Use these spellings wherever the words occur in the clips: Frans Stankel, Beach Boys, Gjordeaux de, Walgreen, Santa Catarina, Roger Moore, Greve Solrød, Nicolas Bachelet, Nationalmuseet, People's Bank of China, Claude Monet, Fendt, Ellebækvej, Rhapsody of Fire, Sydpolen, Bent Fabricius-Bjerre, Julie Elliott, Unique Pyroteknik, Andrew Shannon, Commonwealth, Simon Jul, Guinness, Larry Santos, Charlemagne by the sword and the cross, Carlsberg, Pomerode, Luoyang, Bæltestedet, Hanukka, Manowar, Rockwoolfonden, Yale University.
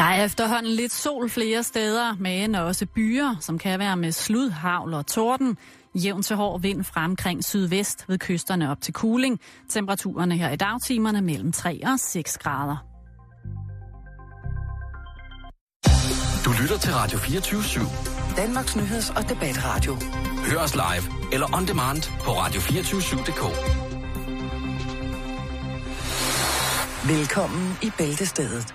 Der er efterhånden lidt sol flere steder, men også byer, som kan være med slud, hagl og torden. Jævn til hård vind fra omkring sydvest ved kysterne op til kuling. Temperaturerne her i dagtimerne mellem 3 og 6 grader. Du lytter til Radio 24/7. Danmarks nyheds- og debatradio. Hør os live eller on demand på radio247.dk. Velkommen i Bæltestedet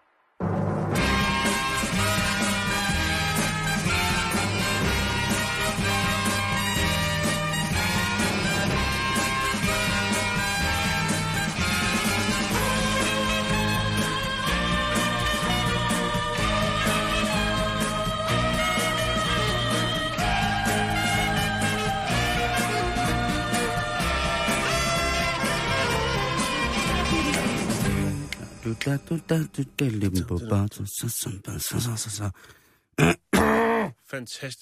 Fantastisk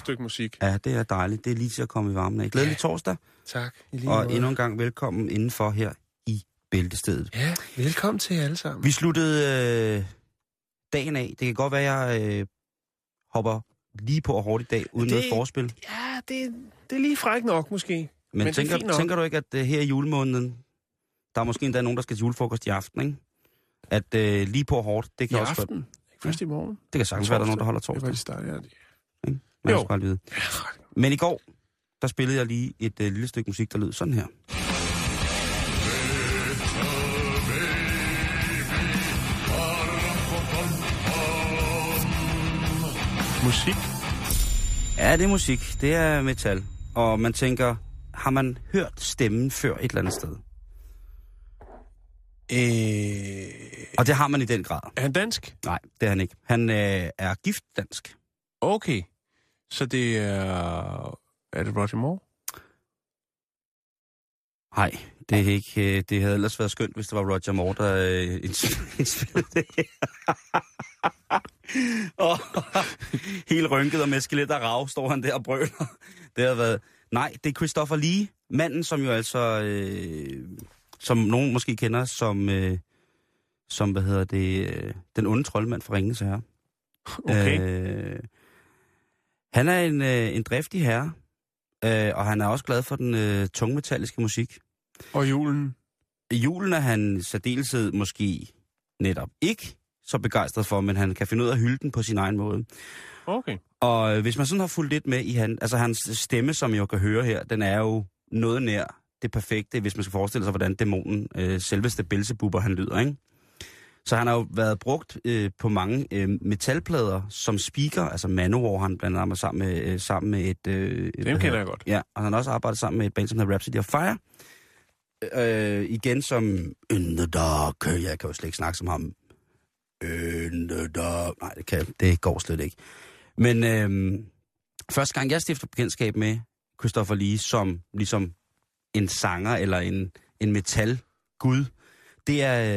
stykke musik. Ja, det er dejligt. Det er lige til at komme i varmen af. Glædelig torsdag. Tak. Og endnu en gang velkommen indenfor her i Bæltestedet. Ja, velkommen til jer alle sammen. Vi sluttede dagen af. Det kan godt være, at jeg hopper lige på og hårdt i dag, uden noget forspil. Ja, det er lige fræk nok måske. Men tænker du ikke, at her i julemåneden, der er måske endda nogen, der skal til julefrokost i aften, ikke? At lige på hårdt, det kan I også... I aften? Ikke først i morgen? Det kan sagtens være, der er nogen, der holder torsdag. Det var det start, ja. Ikke? Jo. Men i går, der spillede jeg lige et lille stykke musik, der lød sådan her. Musik? Ja, det er musik. Det er metal. Og man tænker, har man hørt stemmen før et eller andet sted? Og det har man i den grad. Er han dansk? Nej, det er han ikke. Han er gift dansk. Okay. Så det er... Er det Roger Moore? Nej, det er ikke... det havde ellers været skønt, hvis det var Roger Moore, der indspillede det her. Og helt rynket og med skelet og rav, står han der og brøler. Det har været... Nej, det er Christopher Lee, manden, som jo altså... som nogen måske kender som, den onde troldmand fra Ringenes Herre. Okay. Han er en driftig herre, og han er også glad for den tungmetalliske musik. Og julen? Julen er han særdeleshed måske netop ikke så begejstret for, men han kan finde ud af at hylde den på sin egen måde. Okay. Og hvis man sådan har fulgt lidt med i hans stemme, som jeg kan høre her, den er jo noget nær det perfekte, hvis man skal forestille sig, hvordan dæmonen, selveste Belzebubber, han lyder, ikke? Så han har jo været brugt på mange metalplader som speaker, altså Manowar, han blandt andet sammen med et... Dem kender jeg godt. Ja, og han har også arbejdet sammen med et band, som hedder Rhapsody of Fire. Igen som... In the dark. Jeg kan jo slet ikke snakke som ham. In the dark. Nej, det går slet ikke. Men første gang, jeg stifter bekendtskab med Christopher Lee, som ligesom en sanger eller en metalgud. Det er,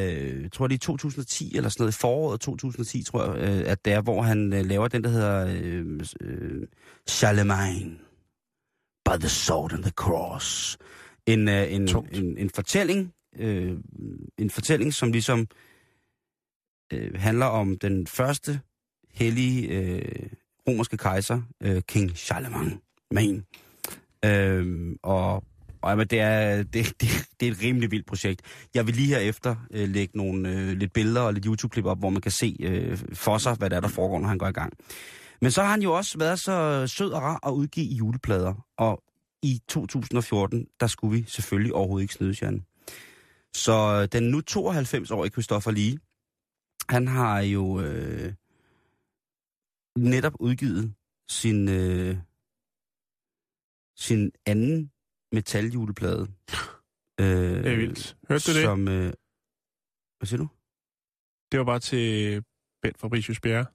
tror jeg, det er 2010 eller sådan noget, foråret 2010, tror jeg, at det er, hvor han laver den, der hedder Charlemagne by the sword and the cross. En fortælling, som ligesom handler om den første hellige romerske kejser, King Charlemagne. Og jamen, det er et rimelig vildt projekt. Jeg vil lige herefter lægge nogle lidt billeder og lidt YouTube-klip op, hvor man kan se for sig, hvad der foregår, når han går i gang. Men så har han jo også været så sød og rar at udgive juleplader. Og i 2014, der skulle vi selvfølgelig overhovedet ikke snydes, Jan. Så den nu 92-årige Christopher Lee, han har jo netop udgivet sin anden metaljuleplade. Det er vildt. Hørte du det? Som, hvad siger du? Det var bare til Bent Fabricius-Bjerre.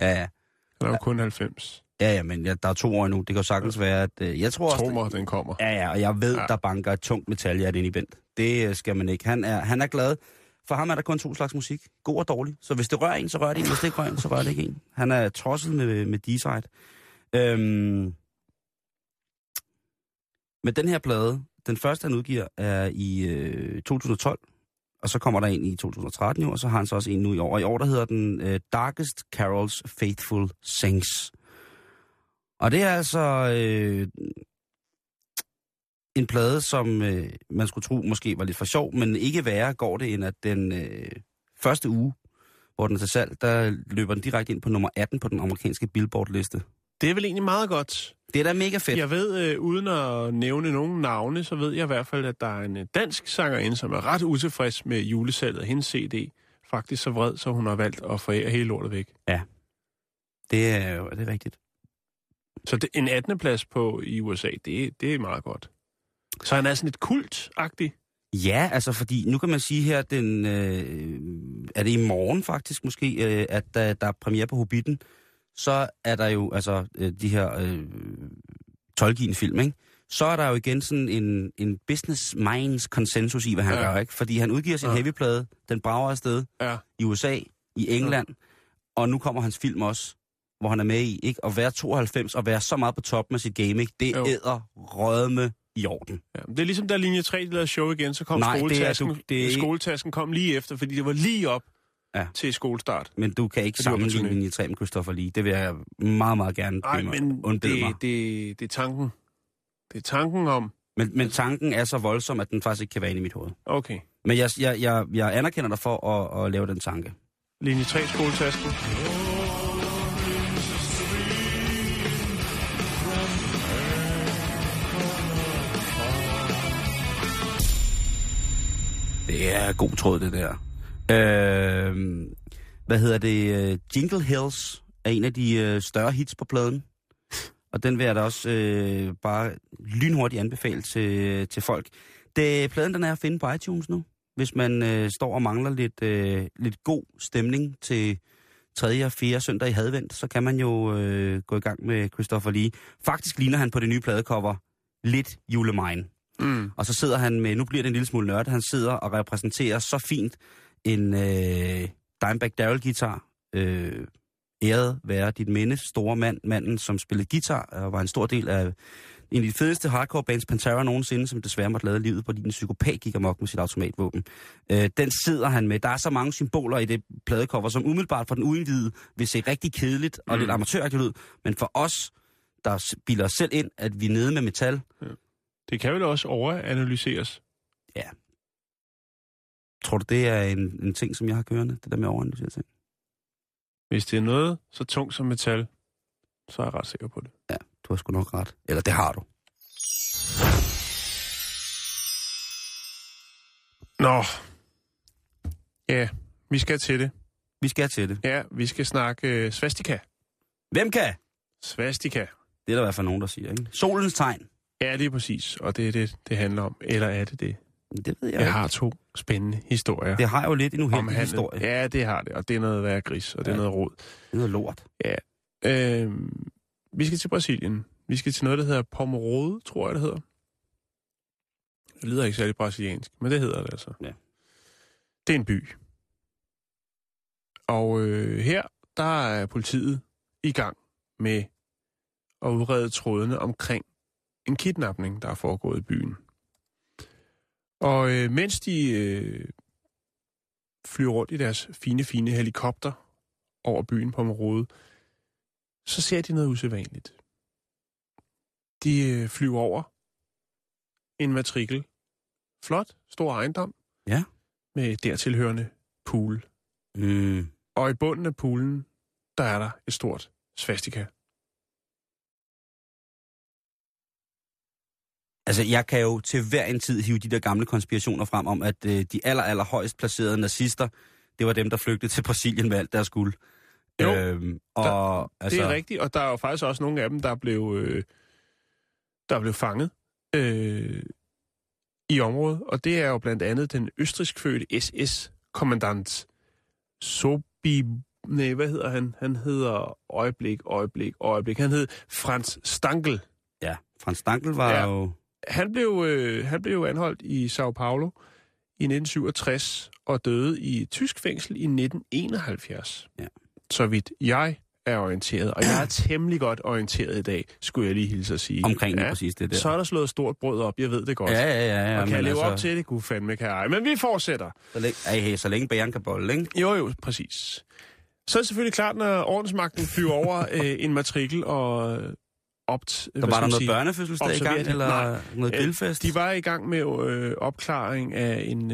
Ja. Han er jo kun 90. Ja, men der er 2 år nu. Det kan jo sagtens være, at... jeg tror også... Tror mig, den kommer. Ja, og jeg ved, der banker et tungt metaljert ind i Bent. Det skal man ikke. Han er glad. For ham er der kun 2 slags musik. God og dårlig. Så hvis det rører en, så rører det en. Hvis det ikke rører en, så rører det ikke en. Han er tosset med D-side. Men den her plade, Den første, han udgiver, er i 2012, og så kommer der en i 2013 jo, og så har han så også en nu i år. Og i år, der hedder den Darkest Carols Faithful Sings. Og det er altså en plade, som man skulle tro måske var lidt for sjov, men ikke værre går det end, at den første uge, hvor den er til salg, der løber den direkte ind på nummer 18 på den amerikanske Billboard-liste. Det er vel egentlig meget godt. Det er da mega fedt. Jeg ved, uden at nævne nogen navne, så ved jeg i hvert fald, at der er en dansk sangerinde, som er ret utilfreds med julesalget af hendes CD. Faktisk så vred, så hun har valgt at forære hele lortet væk. Ja, det er rigtigt. Så det, en 18. plads på i USA, det er meget godt. Så han er sådan lidt kultagtig. Ja, altså fordi, nu kan man sige her, er det i morgen faktisk måske, at der er premiere på Hobbitten, så er der jo altså de her Tolkien-film, ikke? Så er der jo igen sådan en business minds konsensus i, hvad han gør, ikke? Fordi han udgiver sin heavyplade, den brager afsted i USA, i England, og nu kommer hans film også, hvor han er med i, ikke? At være 92 og være så meget på toppen af sit game, ikke? Det æder rødme i orden. Ja, det er ligesom, da linje 3 lavede show igen, så kom skoletasken kom lige efter, fordi det var lige op til skolestart. Men du kan ikke sammenligne linje 3 med Christopher Lee. Det vil jeg meget, meget gerne undbede mig. Det er tanken. Det er tanken om... Men tanken er så voldsom, at den faktisk ikke kan være inde i mit hoved. Okay. Men jeg anerkender dig for at lave den tanke. Linje 3 skoletasken. Det er god tråd, det der. Jingle Hills er en af de større hits på pladen. Og den vil jeg da også bare lynhurtigt anbefale til folk. Pladen den er at finde på iTunes nu. Hvis man står og mangler lidt god stemning til 3. og 4. søndag i advent, så kan man jo gå i gang med Christopher Lee. Faktisk ligner han på det nye pladecover lidt julemine. Mm. Og så sidder han med, nu bliver det en lille smule nørd, han sidder og repræsenterer så fint en Dimebag Darrell-guitar. Æret være dit minde, store mand, manden som spillede guitar og var en stor del af en af de fedeste hardcore-bands Pantera nogensinde, som desværre måtte lade livet, fordi en psykopat gik amok med sit automatvåben. Den sidder han med. Der er så mange symboler i det pladecover, som umiddelbart for den uindvidede vil se rigtig kedeligt og lidt amatøragtigt ud, men for os, der bilder os selv ind, at vi er nede med metal... Ja. Det kan vel også overanalyseres? Ja. Tror du, det er en ting, som jeg har kørende, det der med overanalyserer ting? Hvis det er noget så tungt som metal, så er jeg ret sikker på det. Ja, du har sgu nok ret. Eller det har du. Nå. Ja, vi skal til det. Ja, vi skal snakke svastika. Hvem kan? Svastika. Det er der i hvert fald nogen, der siger, ikke? Solens tegn. Ja, det er præcis, og det er det, det handler om. Eller er det det? Det ved jeg ikke. Jeg har to spændende historier. Det har jo lidt en uheldig historie. Ja, det har det, og det er noget værre gris, og det er noget rod. Det er noget lort. Ja. Vi skal til Brasilien. Vi skal til noget, der hedder Pomerode, tror jeg, det hedder. Det lyder ikke særlig brasiliansk, men det hedder det altså. Ja. Det er en by. Og her, der er politiet i gang med at udrede trådene omkring en kidnapning, der er foregået i byen. Og mens de flyver rundt i deres fine, fine helikopter over byen på Pomerode, så ser de noget usædvanligt. De flyver over en matrikel. Flot, stor ejendom. Ja. Med dertilhørende pool. Mm. Og i bunden af poolen, der er der et stort svastika. Altså, jeg kan jo til hver en tid hive de der gamle konspirationer frem om, at de aller højst placerede nazister, det var dem, der flygtede til Brasilien med alt deres guld. Jo, det er rigtigt, og der er jo faktisk også nogle af dem, der blev fanget i området, og det er jo blandt andet den østriskfødte SS-kommandant hvad hedder han? Han hedder Han hed Frans Stankel. Ja, Frans Stankel var jo... Han blev anholdt i Sao Paulo i 1967 og døde i tysk fængsel i 1971. Ja. Så vidt jeg er orienteret, og jeg er temmelig godt orienteret i dag, skulle jeg lige hilse at sige. Omkring ja, præcis det der. Så er der slået stort brød op, jeg ved det godt. Ja. Og kan jeg leve op til det, gud fandme kan jeg. Men vi fortsætter. Så længe Bianca Bolling, ikke? Jo, præcis. Så er det selvfølgelig klart, når ordensmagten flyver over en matrikel og... Der var der noget børnefødselsdag i gang, eller nej, noget grillfest? De var i gang med opklaring af en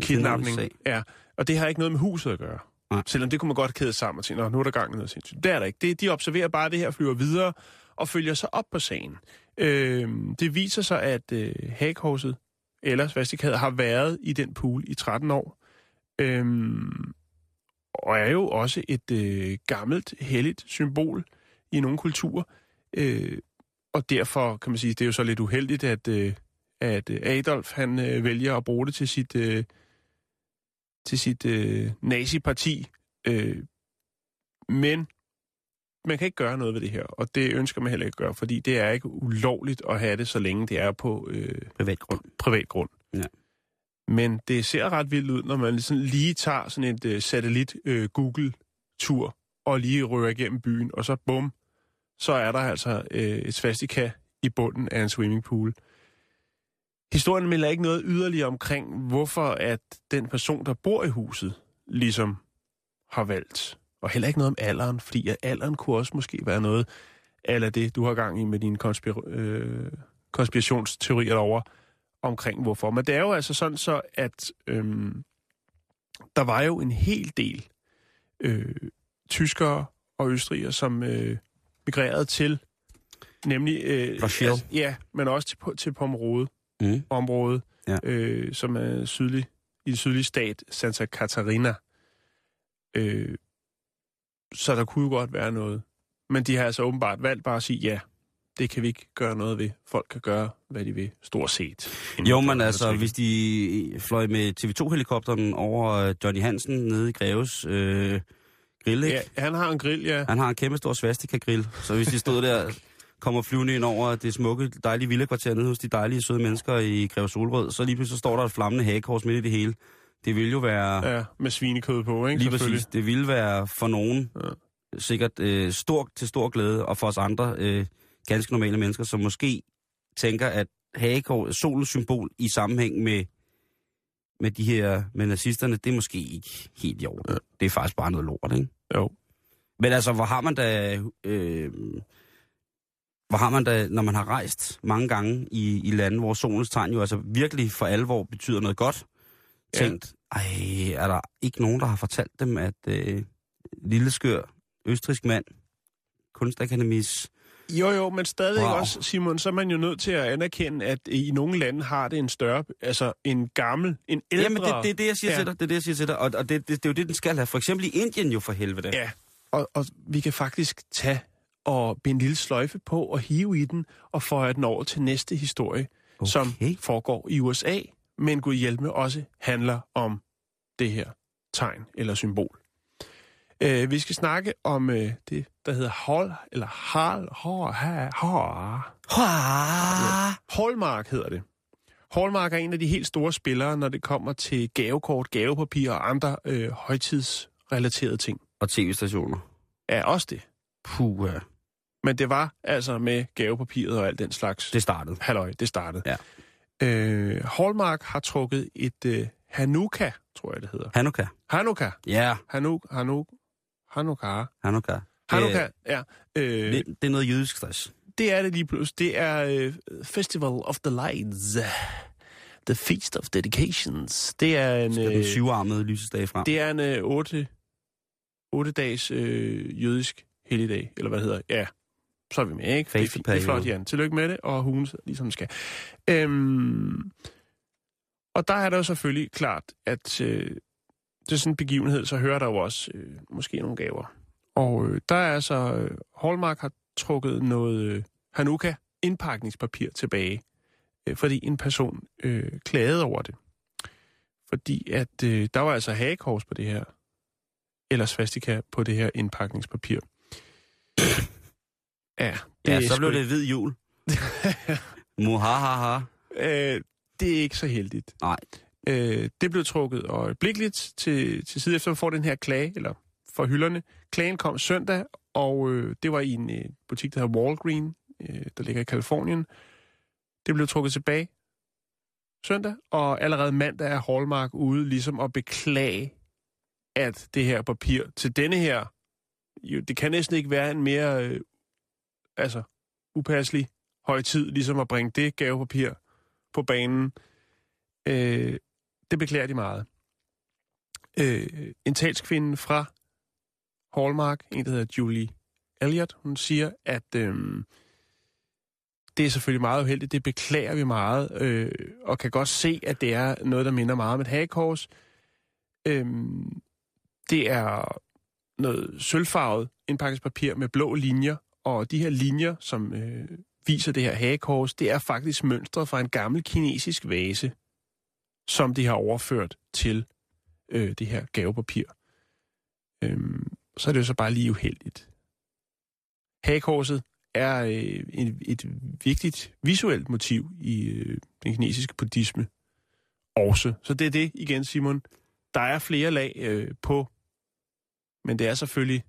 kidnapning. Ja, og det har ikke noget med huset at gøre. Nej. Selvom det kunne man godt kæde sammen og sige, nu er der gang i noget sindssygt. Det er der ikke. De observerer bare det her, flyver videre og følger sig op på sagen. Det viser sig, at Hagkorset, eller Svastikhavet, har været i den pool i 13 år. Og er jo også et gammelt, helligt symbol i nogle kulturer, og derfor kan man sige, det er jo så lidt uheldigt, at Adolf han vælger at bruge det til sit naziparti, men man kan ikke gøre noget ved det her, og det ønsker man heller ikke at gøre, fordi det er ikke ulovligt at have det, så længe det er på privat grund. Ja. Men det ser ret vildt ud, når man ligesom lige tager sådan et satellit Google-tur, og lige rører igennem byen, og så bum, så er der altså et svastika i bunden af en swimmingpool. Historien melder ikke noget yderligere omkring, hvorfor at den person, der bor i huset, ligesom har valgt. Og heller ikke noget om alderen, fordi alderen kunne også måske være noget af det, du har gang i med dine konspirationsteorier derovre, omkring hvorfor. Men det er jo altså sådan så, at der var jo en hel del tyskere og østrigere, som migrerede til, nemlig... men også til Pomerode, området, ja. Som er i den sydlige stat, Santa Catarina. Så der kunne jo godt være noget. Men de har altså åbenbart valgt bare at sige, ja, det kan vi ikke gøre noget ved. Folk kan gøre, hvad de vil, stort set. Jo, men altså, hvis de fløj med TV2-helikopteren over Johnny Hansen nede i Greves... grill, ikke? Ja, han har en grill, ja. Han har en kæmpe stor svastika-grill. Så hvis de stod der, kommer flyvende ind over det smukke, dejlige villekvarter nede hos de dejlige, søde mennesker i Greve Solrød, så lige pludselig står der et flammende hagekors midt i det hele. Det ville jo være... Ja, med svinekød på, ikke? Lige præcis. Det ville være for nogen sikkert til stor glæde, og for os andre ganske normale mennesker, som måske tænker, at hagekors er solens symbol i sammenhæng med de her, med nazisterne, det er måske ikke helt i orden. Ja. Det er faktisk bare noget lort, ikke? Jo. Men altså, hvor har man da, når man har rejst mange gange i lande, hvor solens tegn jo altså virkelig for alvor betyder noget godt, tænkt, er der ikke nogen, der har fortalt dem, at lille skør østrigsk mand, Kunstakademis... Jo, men stadig også, Simon, så er man jo nødt til at anerkende, at i nogle lande har det en større, altså en gammel, en ældre... Jamen, det er det, jeg siger til dig, og det er jo det, den skal have. For eksempel i Indien jo for helvede. Ja, og vi kan faktisk tage og binde en lille sløjfe på og hive i den og føje den over til næste historie, som foregår i USA, men gud hjælpe også handler om det her tegn eller symbol. Vi skal snakke om det, der hedder Hallmark hedder det. Hallmark er en af de helt store spillere, når det kommer til gavekort, gavepapir og andre højtidsrelaterede ting. Og tv-stationer. Ja, også det. Puh. Ja. Men det var altså med gavepapiret og alt den slags. Det startede. Halløj, det startede. Ja. Hallmark har trukket et Hanukka, tror jeg det hedder. Hanukka. Ja. Hanukka. Hanukka, ja. Det er noget jødisk stress. Det er det lige pludselig. Det er Festival of the Lights. The Feast of Dedications. Det er en... den syvarmede lysesdag frem. Det er en 8-dages jødisk helligdag, eller hvad det hedder. Ja, så er vi med, ikke? Det er flot, Jan. Tillykke med det, og hun ligesom skal. Og der er det jo selvfølgelig klart, at til sådan en begivenhed, så hører der jo også måske nogle gaver. Og der er altså, Hallmark har trukket noget Hanukka-indpakningspapir tilbage, fordi en person klagede over det. Fordi at der var altså hagekors på det her, eller svastika på det her indpakningspapir. Ja, så blev det hvid jul. Muhahaha. Det er ikke så heldigt. Nej. Det blev trukket øjeblikkeligt til side, efter man får den her klage, eller for hylderne. Klagen kom søndag, og det var i en butik, der hedder Walgreen, der ligger i Kalifornien. Det blev trukket tilbage søndag, og allerede mandag er Hallmark ude ligesom at beklage, at det her papir til denne her, jo, det kan næsten ikke være en mere upasselig højtid, ligesom at bringe det gavepapir på banen. Det beklager de meget. En talskvinde fra Hallmark, en der hedder Julie Elliott, hun siger, at det er selvfølgelig meget uheldigt, det beklager vi meget, og kan godt se, at det er noget, der minder meget om et hagekors. Det er noget sølvfarvet indpakkespapir med blå linjer, og de her linjer, som viser det her hagekors, det er faktisk mønstre fra en gammel kinesisk vase, som de har overført til det her gavepapir. Så er det jo så bare lige uheldigt. Hagekorset er et vigtigt visuelt motiv i den kinesiske buddhisme også. Så det er det igen, Simon. Der er flere lag på, men det er selvfølgelig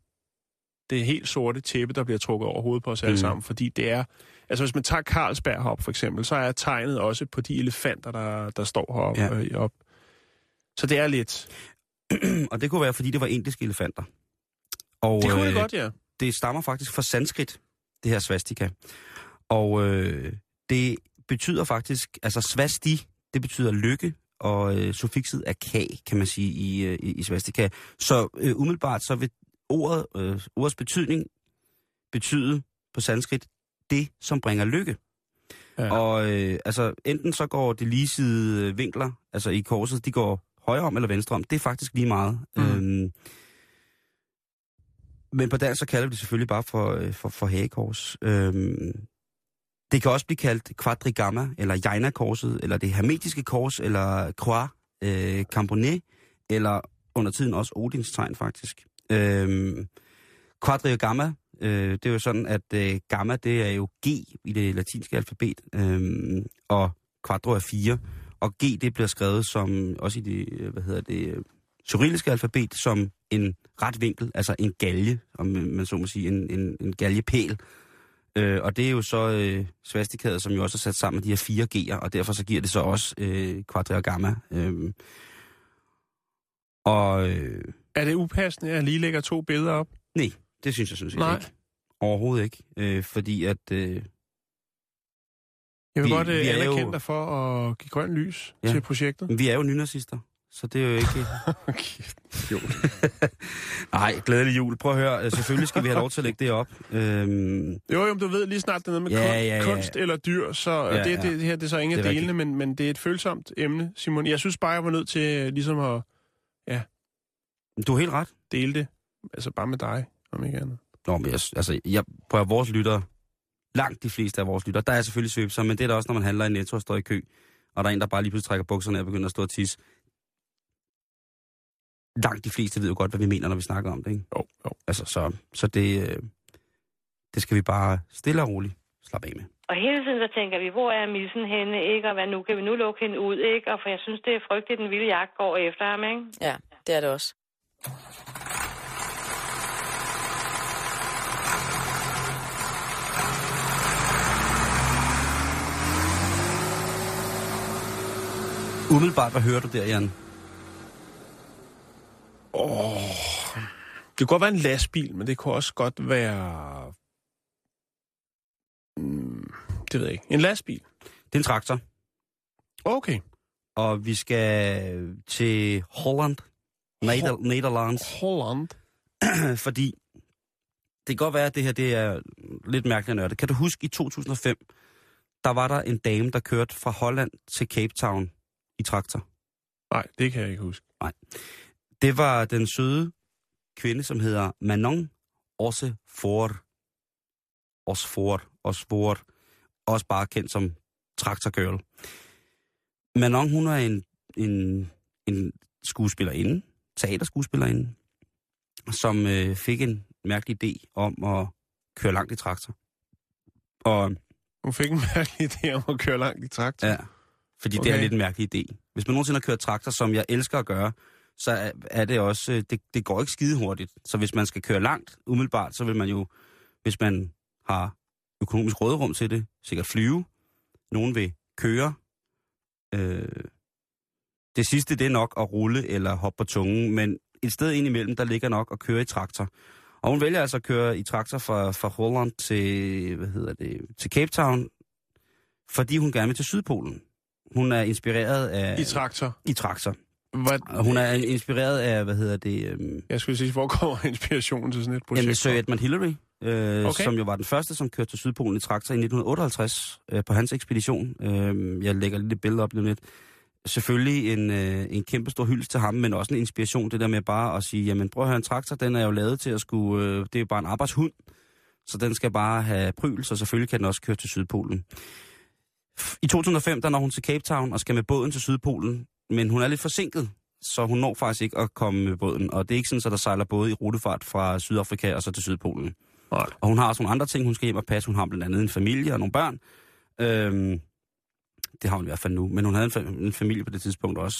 det helt sorte tæppe, der bliver trukket over hovedet på os alle sammen, fordi det er... Altså hvis man tager Carlsberg herop for eksempel, så er tegnet også på de elefanter, der står heroppe. Ja. Så det er lidt... Og det kunne være, fordi det var indiske elefanter. Og, det kunne det godt, ja. Det stammer faktisk fra sanskrit, det her svastika. Og det betyder faktisk... Altså svasti, det betyder lykke, og suffikset er ka, kan man sige, i svastika. Så umiddelbart så vil ordet, ordets betydning betyder på sanskrit det, som bringer lykke. Ja. Og enten så går det ligeside vinkler, altså i korset, de går højre om eller venstre om. Det er faktisk lige meget. Men på dansk så kalder vi det selvfølgelig bare for hagekors. Det kan også blive kaldt quadrigamma, eller Jaina-korset, eller det hermetiske kors, eller croix camponet, eller under tiden også Odins tegn faktisk. Quadrigamma, det er jo sådan, at gamma, det er jo G i det latinske alfabet, og quadro er 4, og G, det bliver skrevet som, også i det, kyrilliske alfabet, som en ret vinkel, altså en galge, om man så må sige, en galgepæl. Og det er jo så svastikaet, som jo også er sat sammen med de her 4 G'er, og derfor så giver det så også quadrigamma. Er det upassende, at jeg lige lægger 2 billeder op? Nej, det synes jeg ikke. Overhovedet ikke. Fordi at... jeg vil godt anerkende dig for at give grønt lys til projektet. Men vi er jo nynazister, så det er jo ikke... Okay. Jo. Nej, glædelig jul. Prøv at høre. Selvfølgelig skal vi have lov til at lægge det op. Jo, du ved lige snart, det er noget med kunst eller dyr, så det her det er så ingen af delene, men det er et følsomt emne, Simon. Jeg synes bare, jeg var nødt til ligesom at... Ja. Du har helt ret. Dele det. Altså bare med dig, om ikke andet. Nå, men jeg prøver vores lyttere. Langt de fleste af vores lyttere. Der er selvfølgelig svøbser, men det er da også, når man handler i Netto og står i kø, og der er en, der bare lige pludselig trækker bukserne og begynder at stå og tisse. Langt de fleste ved jo godt, hvad vi mener, når vi snakker om det, ikke? Jo. Altså, så det skal vi bare stille og roligt slappe af med. Og hele tiden så tænker vi, hvor er missen henne, ikke? Og hvad nu? Kan vi nu lukke hende ud, ikke? Og for jeg synes, det er frygteligt, den vilde jagt går efter ham, ikke? Ja, det er det også. Umiddelbart, hvad hører du der, Jan? Det kunne godt være en lastbil, men det kunne også godt være... det ved jeg ikke. En lastbil? Det er en traktor. Okay. Og vi skal til Holland. Nederlands. Holland. Fordi det kan godt være, at det her det er lidt mærkeligt nørdet. Kan du huske, i 2005, der var der en dame, der kørte fra Holland til Cape Town i traktor? Nej, det kan jeg ikke huske. Nej. Det var den søde kvinde, som hedder Manon Ossevoort, også bare kendt som traktorgirl. Manon, hun er en skuespillerinde, teaterskuespillerinde, som fik en mærkelig idé om at køre langt i traktor. Og hun fik en mærkelig idé om at køre langt i traktor? Ja, fordi det er lidt en mærkelig idé. Hvis man nogensinde har kørt traktor, som jeg elsker at gøre, så er det også, det går ikke skide hurtigt. Så hvis man skal køre langt umiddelbart, så vil man jo, hvis man har økonomisk råderum til det, sikkert flyve. Nogen vil køre. Det sidste, det er nok at rulle eller hoppe på tungen, men et sted indimellem, der ligger nok at køre i traktor. Og hun vælger altså at køre i traktor fra Holland til, til Cape Town, fordi hun gerne vil til Sydpolen. Hun er inspireret af... I traktor? I traktor. Hvad? Hun er inspireret af, Jeg skulle sige, hvor kommer inspirationen til sådan et projekt? Jamen, Sir Edmund Hillary, som jo var den første, som kørte til Sydpolen i traktor i 1958 på hans ekspedition. Jeg lægger lidt billede op lige lidt. Selvfølgelig en kæmpe stor hyldest til ham, men også en inspiration, det der med bare at sige, jamen prøv at høre, en traktor, den er jo lavet til at skulle, det er jo bare en arbejdshund, så den skal bare have pryl, så selvfølgelig kan den også køre til Sydpolen. I 2005, der når hun til Cape Town og skal med båden til Sydpolen, men hun er lidt forsinket, så hun når faktisk ikke at komme med båden, og det er ikke sådan, at der sejler både i rutefart fra Sydafrika og så til Sydpolen. Nej. Og hun har også nogle andre ting, hun skal hjem og passe, hun har blandt andet en familie og nogle børn, det har hun i hvert fald nu, men hun havde en familie på det tidspunkt også,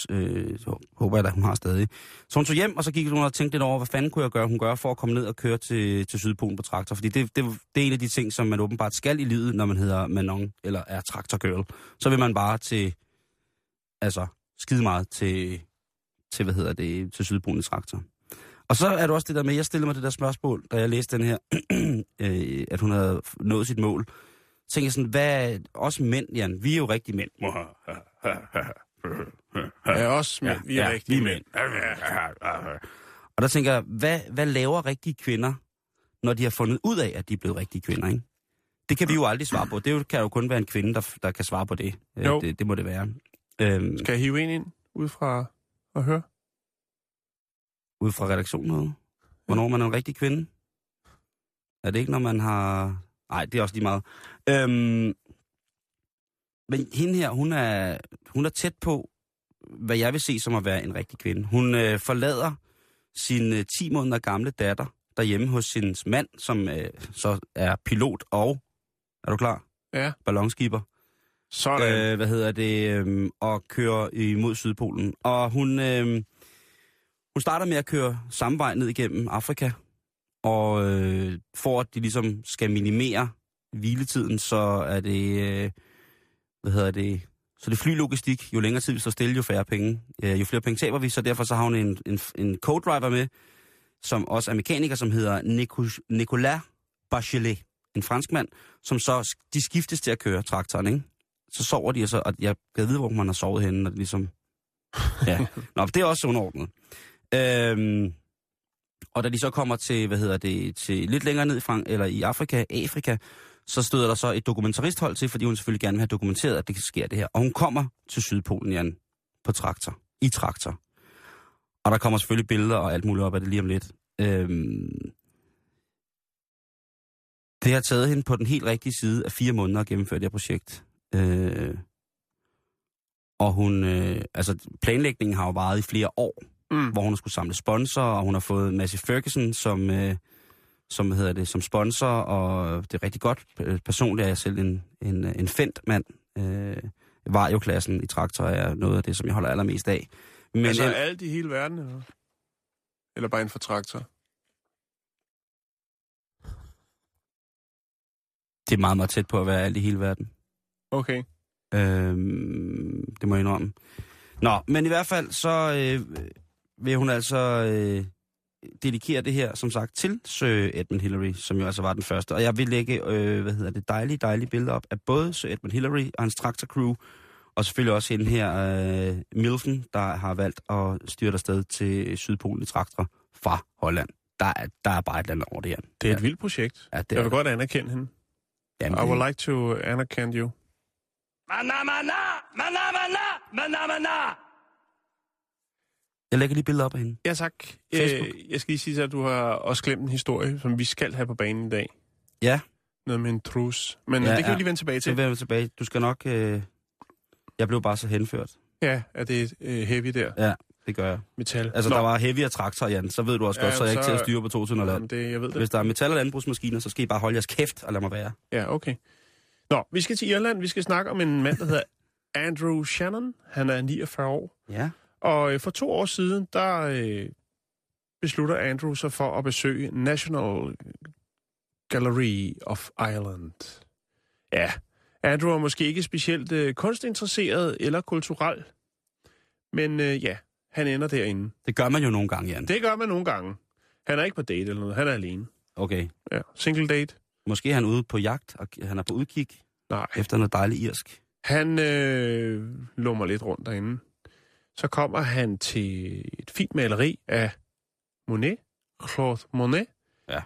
så håber jeg da, hun har stadig. Så hun tog hjem, og så gik hun og tænkte lidt over, hvad fanden kunne jeg gøre, hun gør for at komme ned og køre til Sydpolen på traktor, fordi det er en af de ting, som man åbenbart skal i livet, når man hedder Manon eller er traktorgirl. Så vil man bare skide meget til til Sydpolen i traktor. Og så er det også det der med, jeg stillede mig det der spørgsmål, da jeg læste den her, at hun havde nået sit mål. Tænker sådan, hvad... Også mænd, Jan. Vi er jo rigtige mænd. Ja, også mænd. Vi er rigtige mænd. Og der tænker jeg, hvad laver rigtige kvinder, når de har fundet ud af, at de er blevet rigtige kvinder, ikke? Det kan vi jo aldrig svare på. Det kan jo kun være en kvinde, der kan svare på det. Det må det være. Skal jeg hive en ind ud fra at høre? Ud fra redaktionen? Hvornår man er en rigtig kvinde? Er det ikke, når man har... Nej, det er også lige meget. Men hende her, hun er tæt på, hvad jeg vil se som at være en rigtig kvinde. Hun forlader sin 10 måneder gamle datter derhjemme hos sin mand, som så er pilot og... Er du klar? Ja. Ballonskipper. Sådan. Og kører imod Sydpolen. Og hun starter med at køre samme vej ned igennem Afrika. Og for at de ligesom skal minimere hviletiden, så er det, så det flylogistik. Jo længere tid vi står stille, jo færre penge. Jo flere penge taber vi, så derfor så har hun en co-driver med, som også er mekaniker, som hedder Nicolas Bachelet, en fransk mand, som så, de skiftes til at køre traktoren, ikke? Så sover de, og jeg kan vide, hvor man har sovet henne, og det ligesom... Ja. Nå, det er også underordnet. Og da de så kommer til, til lidt længere ned i Afrika, så støder der så et dokumentaristhold til, fordi hun selvfølgelig gerne vil have dokumenteret, at det sker det her. Og hun kommer til Sydpolen, Jan, i traktor. Og der kommer selvfølgelig billeder og alt muligt op af det lige om lidt. Det har taget hende på den helt rigtige side af 4 måneder at gennemføre det her projekt. Og hun, planlægningen har jo varet i flere år. Mm. Hvor hun skulle samle sponsorer, og hun har fået Massey Ferguson som sponsor, og det er rigtig godt. Personligt er jeg selv en Fendt mand. Varjo-klassen i traktor er noget af det, som jeg holder allermest af. Men altså alt i hele verden, eller bare inden for traktor? Det er meget, meget tæt på at være alt i hele verden. Okay. Det må jeg indrømme. Nå, men i hvert fald så... vil hun altså dedikere det her, som sagt, til Sir Edmund Hillary, som jo altså var den første. Og jeg vil lægge, dejlige billeder op af både Sir Edmund Hillary og hans traktorcrew, og selvfølgelig også hende her, Milton, der har valgt at styre der sted til Sydpolen i traktor fra Holland. Der er bare et land over det her. Det er et vildt projekt. Ja, jeg vil godt anerkende hende. Jamen, I would like to anerkend you. Manamana! Jeg lægger lige billeder op af hende. Ja, tak. Jeg skal lige sige, at du har også glemt en historie, som vi skal have på banen i dag. Ja. Noget med en trus. Men ja, det kan vi lige vende tilbage til. Det vender vi tilbage. Du skal nok... Jeg blev bare så henført. Ja, er det heavy der? Ja, det gør jeg. Metal. Altså, der var heavyere traktor, Jan. Så ved du også godt, så er jeg ikke til at styre på 2000 land. Jeg ved det. Hvis der er metal- og landbrugsmaskiner, så skal I bare holde jeres kæft og lade mig være. Ja, okay. Nå, vi skal til Irland. Vi skal snakke om en mand, der hedder Andrew Shannon. Han er 49 år. Ja. Og for 2 år siden, der beslutter Andrew sig for at besøge National Gallery of Ireland. Ja, Andrew er måske ikke specielt kunstinteresseret eller kulturel, men ja, han ender derinde. Det gør man jo nogle gange, Jan. Det gør man nogle gange. Han er ikke på date eller noget, han er alene. Okay. Ja, single date. Måske er han ude på jagt, og han er på udkig. Nej. Efter noget dejligt irsk. Han lummer lidt rundt derinde. Så kommer han til et fint maleri af Monet, Claude Monet. Ja,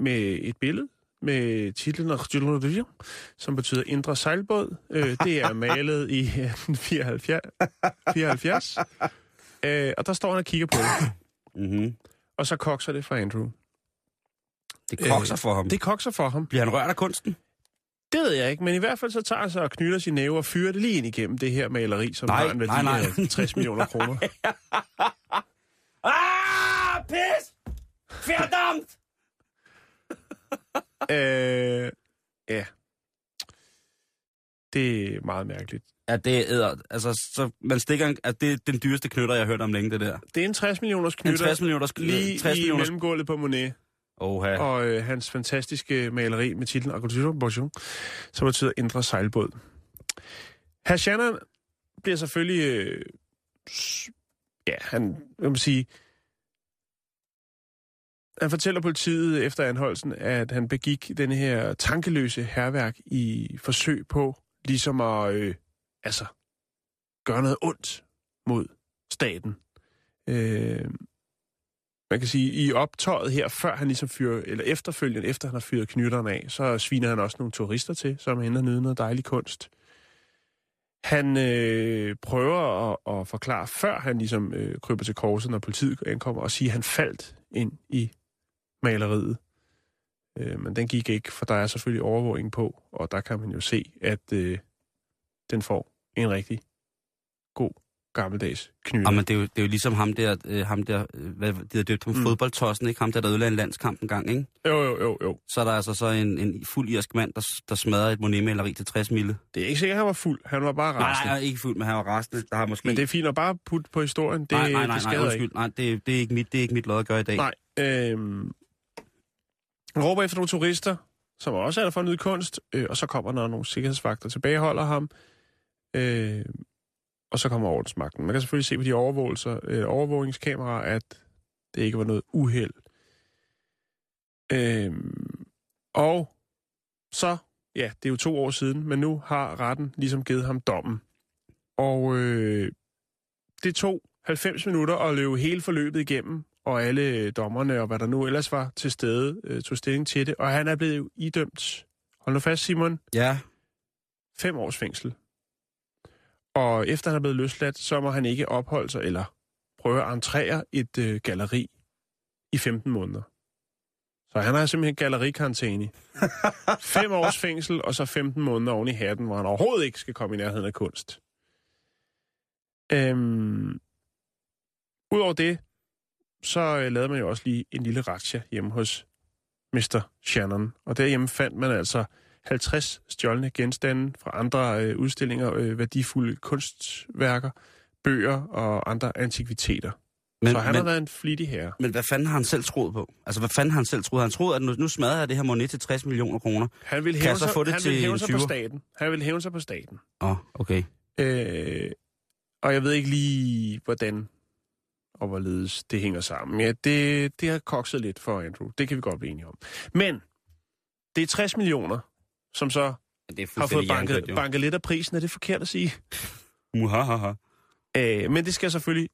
med et billede med titlen Gjordeaux de, som betyder indre sejlbåd. Det er malet i 1874. Og der står han og kigger på det. Mm-hmm. Og så kokser det for Andrew. Det kokser for ham? Det kokser for ham. Bliver han rørt af kunsten? Det ved jeg ikke, men i hvert fald så tager han sig og knytter sin næve og fyrer det lige ind igennem det her maleri, som har en værdi af 60 millioner kroner. Ah, pis! Verdammt! Ja. Det er meget mærkeligt. Ja, det æder. Altså, så man stikker en, altså, det er den dyreste knytter, jeg har hørt om længe, det der. Det er en 60 millioners knytter. En 60 millioners knytter. Lige i mellemgulvet på Monet. Oha. Og hans fantastiske maleri med titlen Aqua alba, som betyder indre sejlbåd. Herr Shannon bliver selvfølgelig... ja, han... Hvad man sige... Han fortæller politiet efter anholdelsen, at han begik den her tankeløse hærværk i forsøg på ligesom at gøre noget ondt mod staten. Man kan sige, i optøjet her, før han ligesom fyrer, eller efterfølgende, efter han har fyret knytterne af, så sviner han også nogle turister til, som ender nyde noget dejlig kunst. Han prøver at forklare, før han ligesom kryber til korset, når politiet ankommer, og siger, at han faldt ind i maleriet. Men den gik ikke, for der er selvfølgelig overvågning på, og der kan man jo se, at den får en rigtig god gammeldags knytter. Jamen, det er jo ligesom ham der, døbt ham fodboldtossen, ikke? Ham der ødelagde en landskamp en gang, ikke? Jo. Så er der altså så en fuld irsk mand, der smadrer et Monet-maleri til 60 mille. Det er ikke sikkert, han var fuld. Han var bare rasende. Nej, ikke fuld, men han var rasende. Der har måske... Men det er fint at bare putte på historien. Det, det er ikke mit lod at gøre i dag. Nej. Han råber efter nogle turister, som også er der for at nyde kunst, og så kommer der nogle sikkerhedsvagter tilbageholder ham. Og så kommer ordensmagten. Man kan selvfølgelig se på de overvågningskameraer, at det ikke var noget uheld. Og så, ja, det er jo 2 år siden, men nu har retten ligesom givet ham dommen. Og det tog 90 minutter at løbe hele forløbet igennem, og alle dommerne og hvad der nu ellers var til stede, tog stilling til det. Og han er blevet idømt, hold nu fast Simon, ja, 5 års fængsel. Og efter han er blevet løsladt, så må han ikke opholde sig eller prøve at entrere et galleri i 15 måneder. Så han har simpelthen gallerikarantæne. 5 års fængsel, og så 15 måneder oven i hatten, hvor han overhovedet ikke skal komme i nærheden af kunst. Udover det, så lavede man jo også lige en lille razzia hjemme hos Mr. Shannon. Og derhjemme fandt man altså 50 stjålne genstande fra andre udstillinger, værdifulde kunstværker, bøger og andre antikviteter. Så han har været en flittig herre. Men hvad fanden har han selv troet på? Altså, hvad fanden har han selv troet? Han troede, at nu smadrer jeg det her Monet til 60 millioner kroner. Han vil hæve sig, på staten. Han vil hæve sig på staten. Åh, okay. Og jeg ved ikke lige, hvordan og hvorledes det hænger sammen. Ja, det har kokset lidt for Andrew. Det kan vi godt blive enige om. Men det er 60 millioner, som så har fået banket lidt af prisen. Er det forkert at sige? Muhahaha. Men det skal selvfølgelig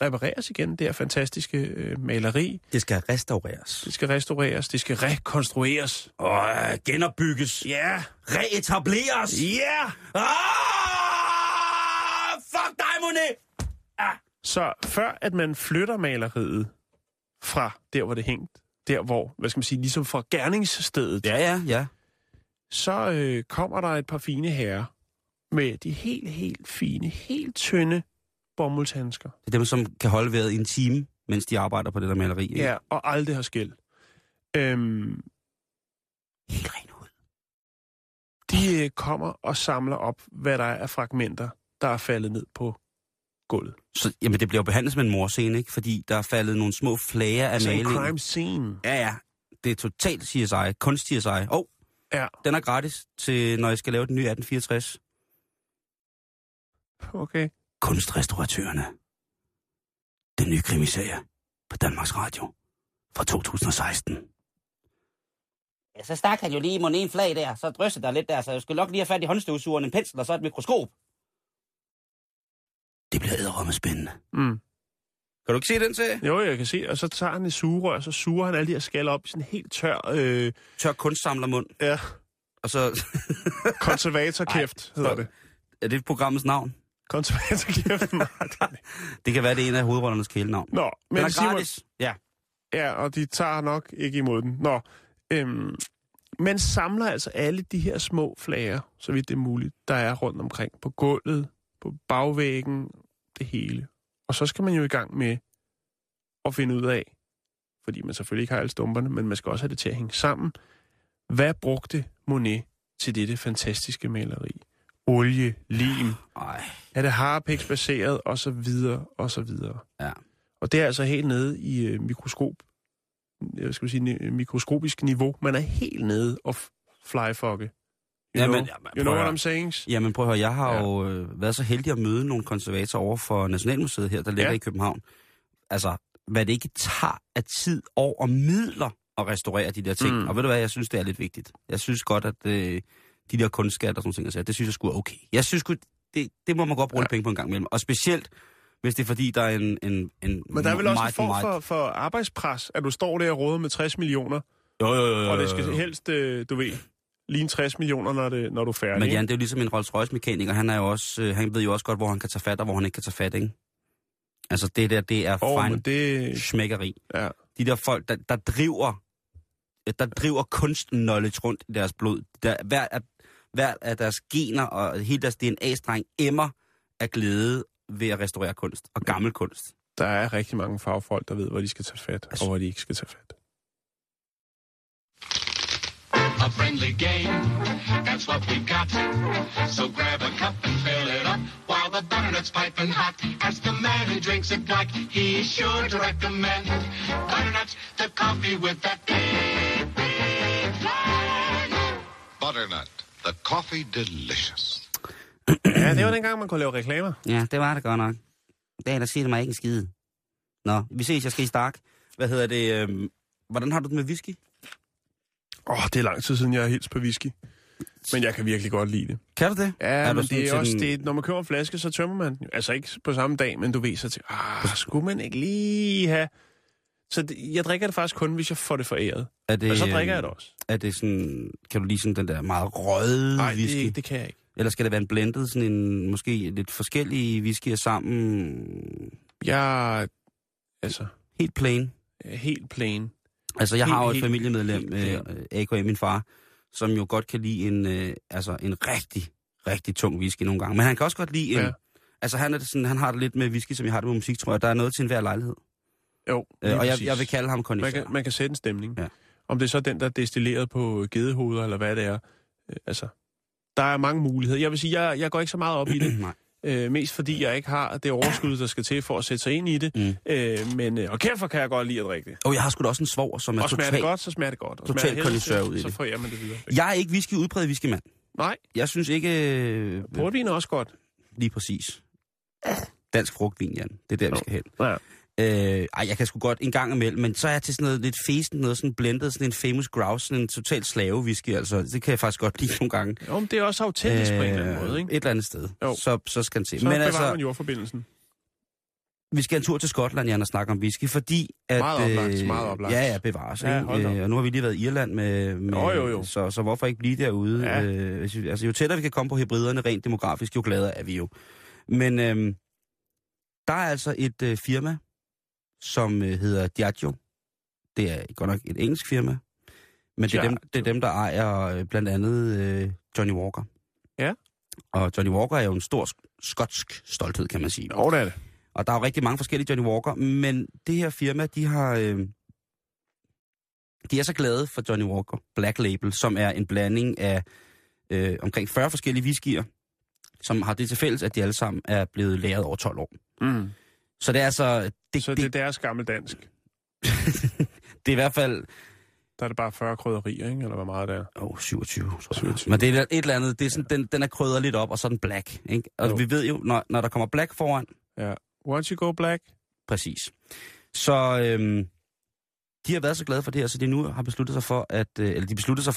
repareres igen, det her fantastiske maleri. Det skal restaureres. Det skal rekonstrueres. Og genopbygges. Ja. Yeah. Reetableres. Ja. Yeah. Ah! Fuck dig, Monet! Ah. Så før at man flytter maleriet fra der, hvor det hængte, der hvor, hvad skal man sige, ligesom fra gerningsstedet. Ja. Så kommer der et par fine herrer med de helt fine, helt tynde bomuldshandsker. Det er dem, som kan holde vejret i en time, mens de arbejder på det der maleri. Ikke? Ja, og aldrig har skæld. Helt ren ud. De kommer og samler op, hvad der er af fragmenter, der er faldet ned på gulvet. Så, jamen, det bliver jo behandlet som en mordscene, ikke? Fordi der er faldet nogle små flager af malingen. Så en crime scene. Ja, ja. Det er totalt CSI. Kun CSI. Ja. Den er gratis til, når jeg skal lave den nye 1864. Okay. Kunstrestauratørerne. Den nye krimiserie på Danmarks Radio fra 2016. Ja, så stak han jo lige i munden en flag der, så drøste der lidt der, så jeg skulle nok lige have fat i håndstøvsugeren, en pensel og så et mikroskop. Det bliver æderrømme spændende. Mm. Kan du ikke se den til? Jo, jeg kan se. Og så tager han et sugerør, og så suger han alle de her skaller op i sådan en helt tør... Tør kunstsamlermund. Ja. Og så... Konservatorkæft hedder det. Er det programmets navn? Konservatorkæften. Det kan være, det er en af hovedrollernes kælenavn. Nå, men er gratis. Simon... Ja. Ja, og de tager nok ikke imod den. Nå, man samler altså alle de her små flager, så vidt det er muligt, der er rundt omkring på gulvet, på bagvæggen, det hele. Og så skal man jo i gang med at finde ud af, fordi man selvfølgelig ikke har alle stumperne, men man skal også have det til at hænge sammen. Hvad brugte Monet til dette fantastiske maleri? Olie, lim, er det harpiksbaseret, og så videre, og så videre. Ja. Og det er altså helt nede i mikroskopisk niveau. Man er helt nede og flyfucke. You know what I'm saying? Jamen prøv at høre, jeg har jo været så heldig at møde nogle konservatorer over for Nationalmuseet her, der ligger i København. Altså, hvad det ikke tager af tid, år og midler at restaurere de der ting. Mm. Og ved du hvad, jeg synes, det er lidt vigtigt. Jeg synes godt, at de der kunstskatter og sådan nogle ting, det synes jeg sgu er okay. Jeg synes sgu, det må man godt bruge penge på en gang imellem. Og specielt... Hvis det er fordi, der er en men der er vel også en form for arbejdspres, at du står der og råder med 60 millioner. Jo. Og det skal helst, du ved, ligne 60 millioner, når du er færdig. Men Jan, det er jo ligesom en Rolls-Royce-mekaniker. Han ved jo også godt, hvor han kan tage fat, og hvor han ikke kan tage fat, ikke? Altså det der, det er smækkeri. Ja. De der folk, der driver kunst-knowledge rundt i deres blod. Hver af deres gener og hele deres DNA-streng emmer af glæde ved at restaurere kunst og gammel kunst. Der er rigtig mange fagfolk, der ved, hvor de skal tage fat, og hvor de ikke skal tage fat. A friendly game, that's what we got. So grab a cup and fill it up while the butternut's piping hot. That's the man who drinks it black, he's sure to recommend butternut, the coffee with that big, big plan. Butternut, the coffee delicious. Ja, det var dengang, man kunne lave reklamer. Ja, det var det godt nok. Der siger det mig ikke en skide. Nå, vi ses, jeg skal i Stark. Hvad hedder det? Hvordan har du det med whisky? Det er lang tid siden, jeg har hilst på whisky. Men jeg kan virkelig godt lide det. Kan du det? Ja, men det er også det, når man køber en flaske, så tømmer man. Altså ikke på samme dag, men du ved så til, skulle man ikke lige have... Så jeg drikker det faktisk kun, hvis jeg får det foræret. Og så drikker jeg det også. Er det sådan, kan du lide sådan den der meget røde whisky? Nej, det kan jeg ikke. Eller skal det være en blended, sådan en, måske lidt forskellige whiskyer sammen? Ja, altså... Helt plain? Helt plain. Altså, jeg har jo et familiemedlem, A.K.A. min far, som jo godt kan lide en rigtig, rigtig tung whisky nogle gange. Men han kan også godt lide en... Ja. Altså, han har det lidt med whisky, som jeg har det med musik, tror jeg. Der er noget til enhver lejlighed. Jo, og jeg vil kalde ham konditioner. Man kan sætte en stemning. Ja. Om det er så den, der er destilleret på gedehoveder, eller hvad det er. Altså... Der er mange muligheder. Jeg vil sige, jeg går ikke så meget op i det. Mest fordi jeg ikke har det overskud, der skal til for at sætte sig ind i det. Men kæft, kan jeg godt lide at drikke det. Jeg har sgu da også en svoger, som er totalt... Og smager det godt, så smager det godt. Og totalt kondensør ud i det. Så forærer man det videre. Jeg er ikke whisky-udbredt whiskymand. Nej. Jeg synes ikke... Portvin er også godt. Lige præcis. Dansk frugtvin, Jan. Det er der, vi skal hen. Ja. Jeg kan sgu godt en gang imellem, men så er jeg til sådan noget lidt fesen, noget sådan blendet, sådan en famous grouse, sådan en total slavewhisky, altså. Det kan jeg faktisk godt lide nogle gange. Jo, men det er også autentisk på en eller anden måde, ikke? Et eller andet sted. Så skal den se. Så men bevarer man jordforbindelsen. Vi skal en tur til Skotland, Jan, og snakke om whisky, fordi at... Meget oplagt. Ja, bevares. Ja, og nu har vi lige været i Irland med jo. Så hvorfor ikke blive derude? Ja. Jo tættere vi kan komme på hybriderne rent demografisk, jo gladere er vi jo. Men der er altså et firma, som hedder Diageo. Det er godt nok et engelsk firma, men det er dem, der ejer blandt andet Johnny Walker. Ja. Og Johnny Walker er jo en stor skotsk stolthed, kan man sige. Jo, det er det. Og der er jo rigtig mange forskellige Johnny Walker, men det her firma, de er så glade for Johnny Walker Black Label, som er en blanding af omkring 40 forskellige whiskyer, som har det til fælles, at de alle sammen er blevet læret over 12 år. Mm. Så det er altså... Det er deres gammel dansk. Det er i hvert fald... Der er det bare 40 krydderier, ikke? Eller hvor meget det er? 27. Men det er et eller andet. Det er sådan, den er krydret lidt op, og så den black. Ikke? Og vi ved jo, når der kommer black foran... Ja. Once you go black. Præcis. Så de har været så glade for det her, så de nu har besluttet sig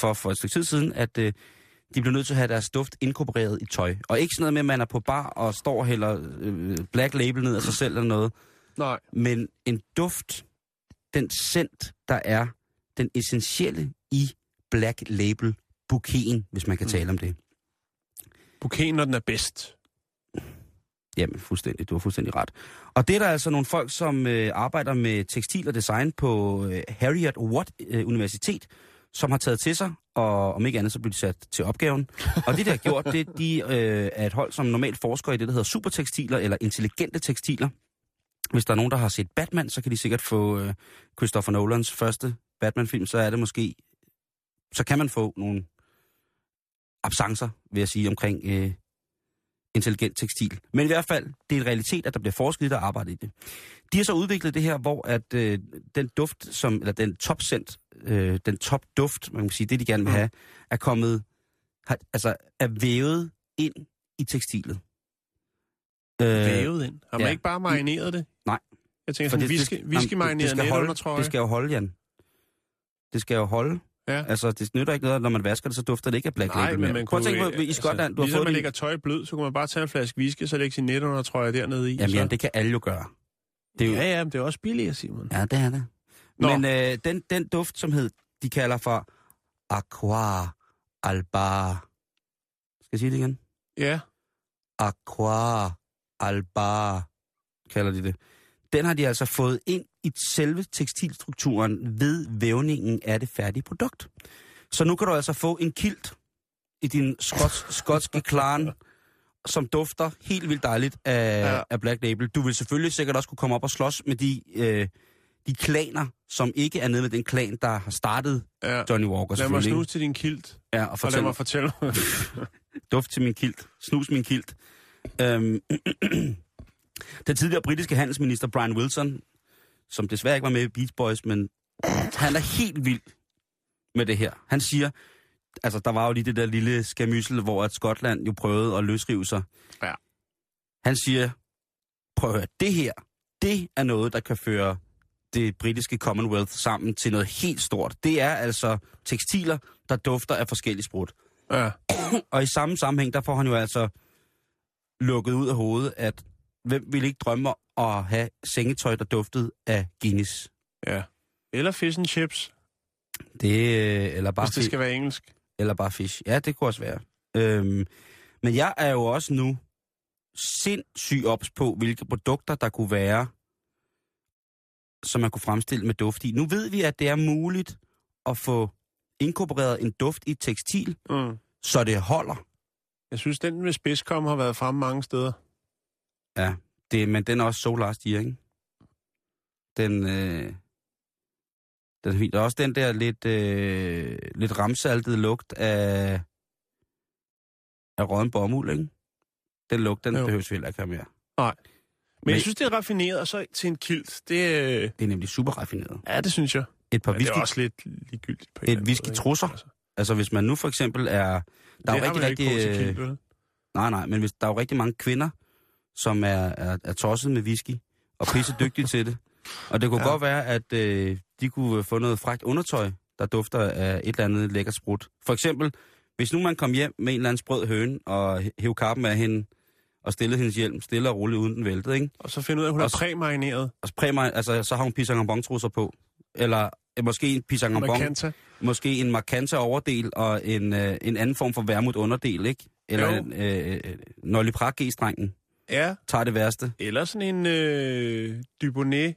for, for et stykke tid siden, at de blev nødt til at have deres duft inkorporeret i tøj. Og ikke sådan noget med, at man er på bar og står og hælder black label ned af sig selv eller noget. Nej. Men en duft, den scent, der er den essentielle i black label bouqueten, hvis man kan tale om det. Bouqueten, når den er bedst. Jamen, fuldstændig. Du har fuldstændig ret. Og det er der altså nogle folk, som arbejder med tekstil og design på Harriet Watt Universitet, som har taget til sig, og om ikke andet, så bliver de sat til opgaven. Og det, der har gjort, det de, er et hold, som normalt forsker i det, der hedder supertekstiler eller intelligente tekstiler. Hvis der er nogen, der har set Batman, så kan de sikkert få Christopher Nolans første Batman-film, så er det måske... Så kan man få nogle absencer, vil jeg sige, omkring... intelligent tekstil. Men i hvert fald, det er en realitet, at der bliver forsket i det og arbejdet i det. De har så udviklet det her, hvor at den duft, som, eller den topscent, den topduft, man kan sige, det de gerne vil have, er kommet, er vævet ind i tekstilet. Vævet ind? Har man ikke bare marineret det? Nej. Jeg tænker sådan, viskemarineret net under trøje. Det skal jo holde, Jan. Det skal jo holde. Ja. Altså, det nytter ikke noget, når man vasker det, så dufter det ikke af black label mere. Man kunne, i Skotland, du har fået man lægger tøj blød, så kunne man bare tage en flaske whisky, så lægge sin netundertrøje dernede i. Jamen, det kan alle jo gøre. Det er jo... Ja, men det er også billigere, Simon. Ja, det er det. Nå. Men den duft, som de kalder for aqua alba. Skal jeg sige det igen? Ja. Aqua alba, kalder de det. Den har de altså fået ind i selve tekstilstrukturen ved vævningen af det færdige produkt. Så nu kan du altså få en kilt i din skotske klaren, som dufter helt vildt dejligt af Black Label. Du vil selvfølgelig sikkert også kunne komme op og slås med de klaner, som ikke er nede med den klan, der har startet Johnny Walker. Lad mig snuse til din kilt, og lad mig fortælle. Duft til min kilt. Snus min kilt. Den tidligere britiske handelsminister Brian Wilson, som desværre ikke var med i Beach Boys, men han er helt vild med det her. Han siger, altså der var jo lige det der lille skamyssel, hvor at Skotland jo prøvede at løsrive sig. Ja. Han siger, prøv at høre, det her, det er noget, der kan føre det britiske Commonwealth sammen til noget helt stort. Det er altså tekstiler, der dufter af forskellige sprut. Ja. Og i samme sammenhæng, der får han jo altså lukket ud af hovedet, at hvem ville ikke drømme at have sengetøj, der duftede af Guinness? Ja. Eller fish and chips. Eller bare hvis det skal være engelsk. Eller bare fish. Ja, det kunne også være. Men jeg er jo også nu sindssygt ops på, hvilke produkter der kunne være, som man kunne fremstille med duft i. Nu ved vi, at det er muligt at få inkorporeret en duft i tekstil, så det holder. Jeg synes, den med spidskom har været fremme mange steder. Ja, men den er også solar stiger, ikke? Den er også den der lidt ramsaltede lugt af rådden bomuld, ikke? Den lugt, den behøves heller ikke mere. Nej. Men jeg synes, det er raffineret, og så til en kilt. Det er nemlig super raffineret. Ja, det synes jeg. Et par whisky... Det er også lidt ligegyldigt på en eller anden måde. Et whisky-trusser. Altså, hvis man nu for eksempel er... Der er jo rigtig... Nej, men hvis der er jo rigtig mange kvinder, som er tosset med whisky og pisse dygtig til det. Og det kunne godt være, at de kunne få noget frækt undertøj, der dufter af et eller andet lækkert sprut. For eksempel, hvis nu man kom hjem med en eller anden sprød høne og hæv kappen af hende og stillede hendes hjelm stille og roligt uden den væltede, ikke? Og så finder ud af, at hun er præmarineret. Så har hun pissangombongtrusser på. Eller måske en pissangombong. Måske en markanta overdel og en anden form for vermut underdel, ikke? Eller Nolly Prag-g-strengen. Ja. Tager det værste. Eller sådan en Dubonnet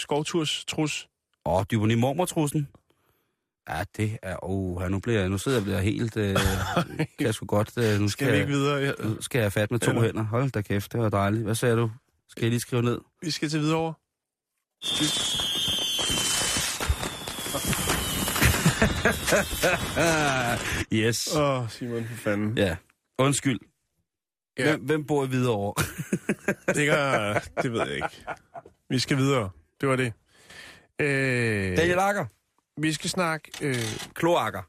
skovturstrus. Dubonnet mormortrussen. Ja, det er... nu sidder jeg helt... kan jeg sgu godt... nu skal vi ikke videre? Ja. Nu skal jeg fat med to hænder. Hold da kæft, det var dejligt. Hvad sagde du? Skal jeg lige skrive ned? Vi skal til videre over. Yes. Simon, for fanden. Ja. Undskyld. Ja. Hvem bor i Hvidovre? Det ved jeg ikke. Vi skal videre. Det var det. Daniel Akker. Vi skal snakke... kloakker.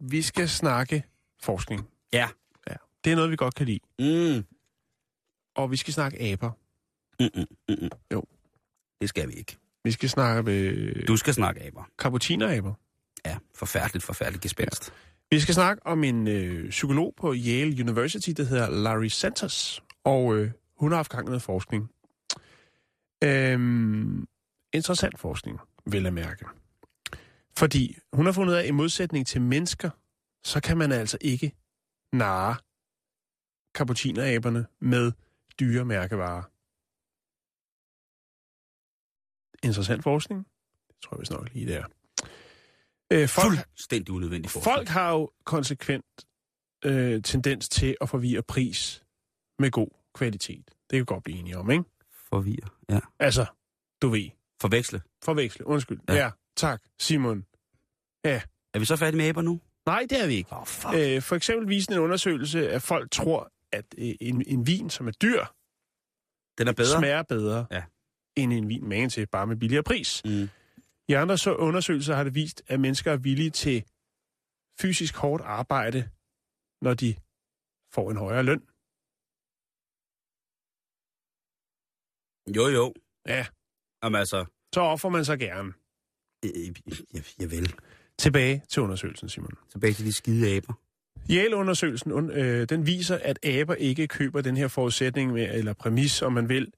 Vi skal snakke forskning. Ja. Ja. Det er noget, vi godt kan lide. Mm. Og vi skal snakke aber. Jo. Det skal vi ikke. Vi skal snakke med... Du skal snakke aber. Kaputineraber. Ja, forfærdeligt gespenst. Ja. Vi skal snakke om en psykolog på Yale University, der hedder Larry Santos. Og hun har haft gang i noget forskning. Interessant forskning, vil jeg mærke. Fordi hun har fundet af, at i modsætning til mennesker, så kan man altså ikke narre kapucineraberne med dyre mærkevarer. Interessant forskning. Det tror jeg, vi snakker lige der. Fuldstændig unødvendig forskning. Folk har jo konsekvent tendens til at forvirre pris med god kvalitet. Det kan vi godt blive enige om, ikke? Forvirre, ja. Altså, du ved. Forveksle, undskyld. Ja. Ja, tak, Simon. Ja. Er vi så færdige med æber nu? Nej, det er vi ikke. For eksempel viser en undersøgelse, at folk tror, at en vin, som er dyr, den er bedre. Smager bedre, ja, end en vin magen til, bare med billigere pris. Mm. I andre så undersøgelser har det vist, at mennesker er villige til fysisk hårdt arbejde, når de får en højere løn. Jo. Ja. Jamen altså... Så offrer man sig gerne. Jeg vil. Tilbage til undersøgelsen, Simon. Tilbage til de skide aber. Yale-undersøgelsen, den viser, at aber ikke køber den her forudsætning med, eller præmis, om man vil,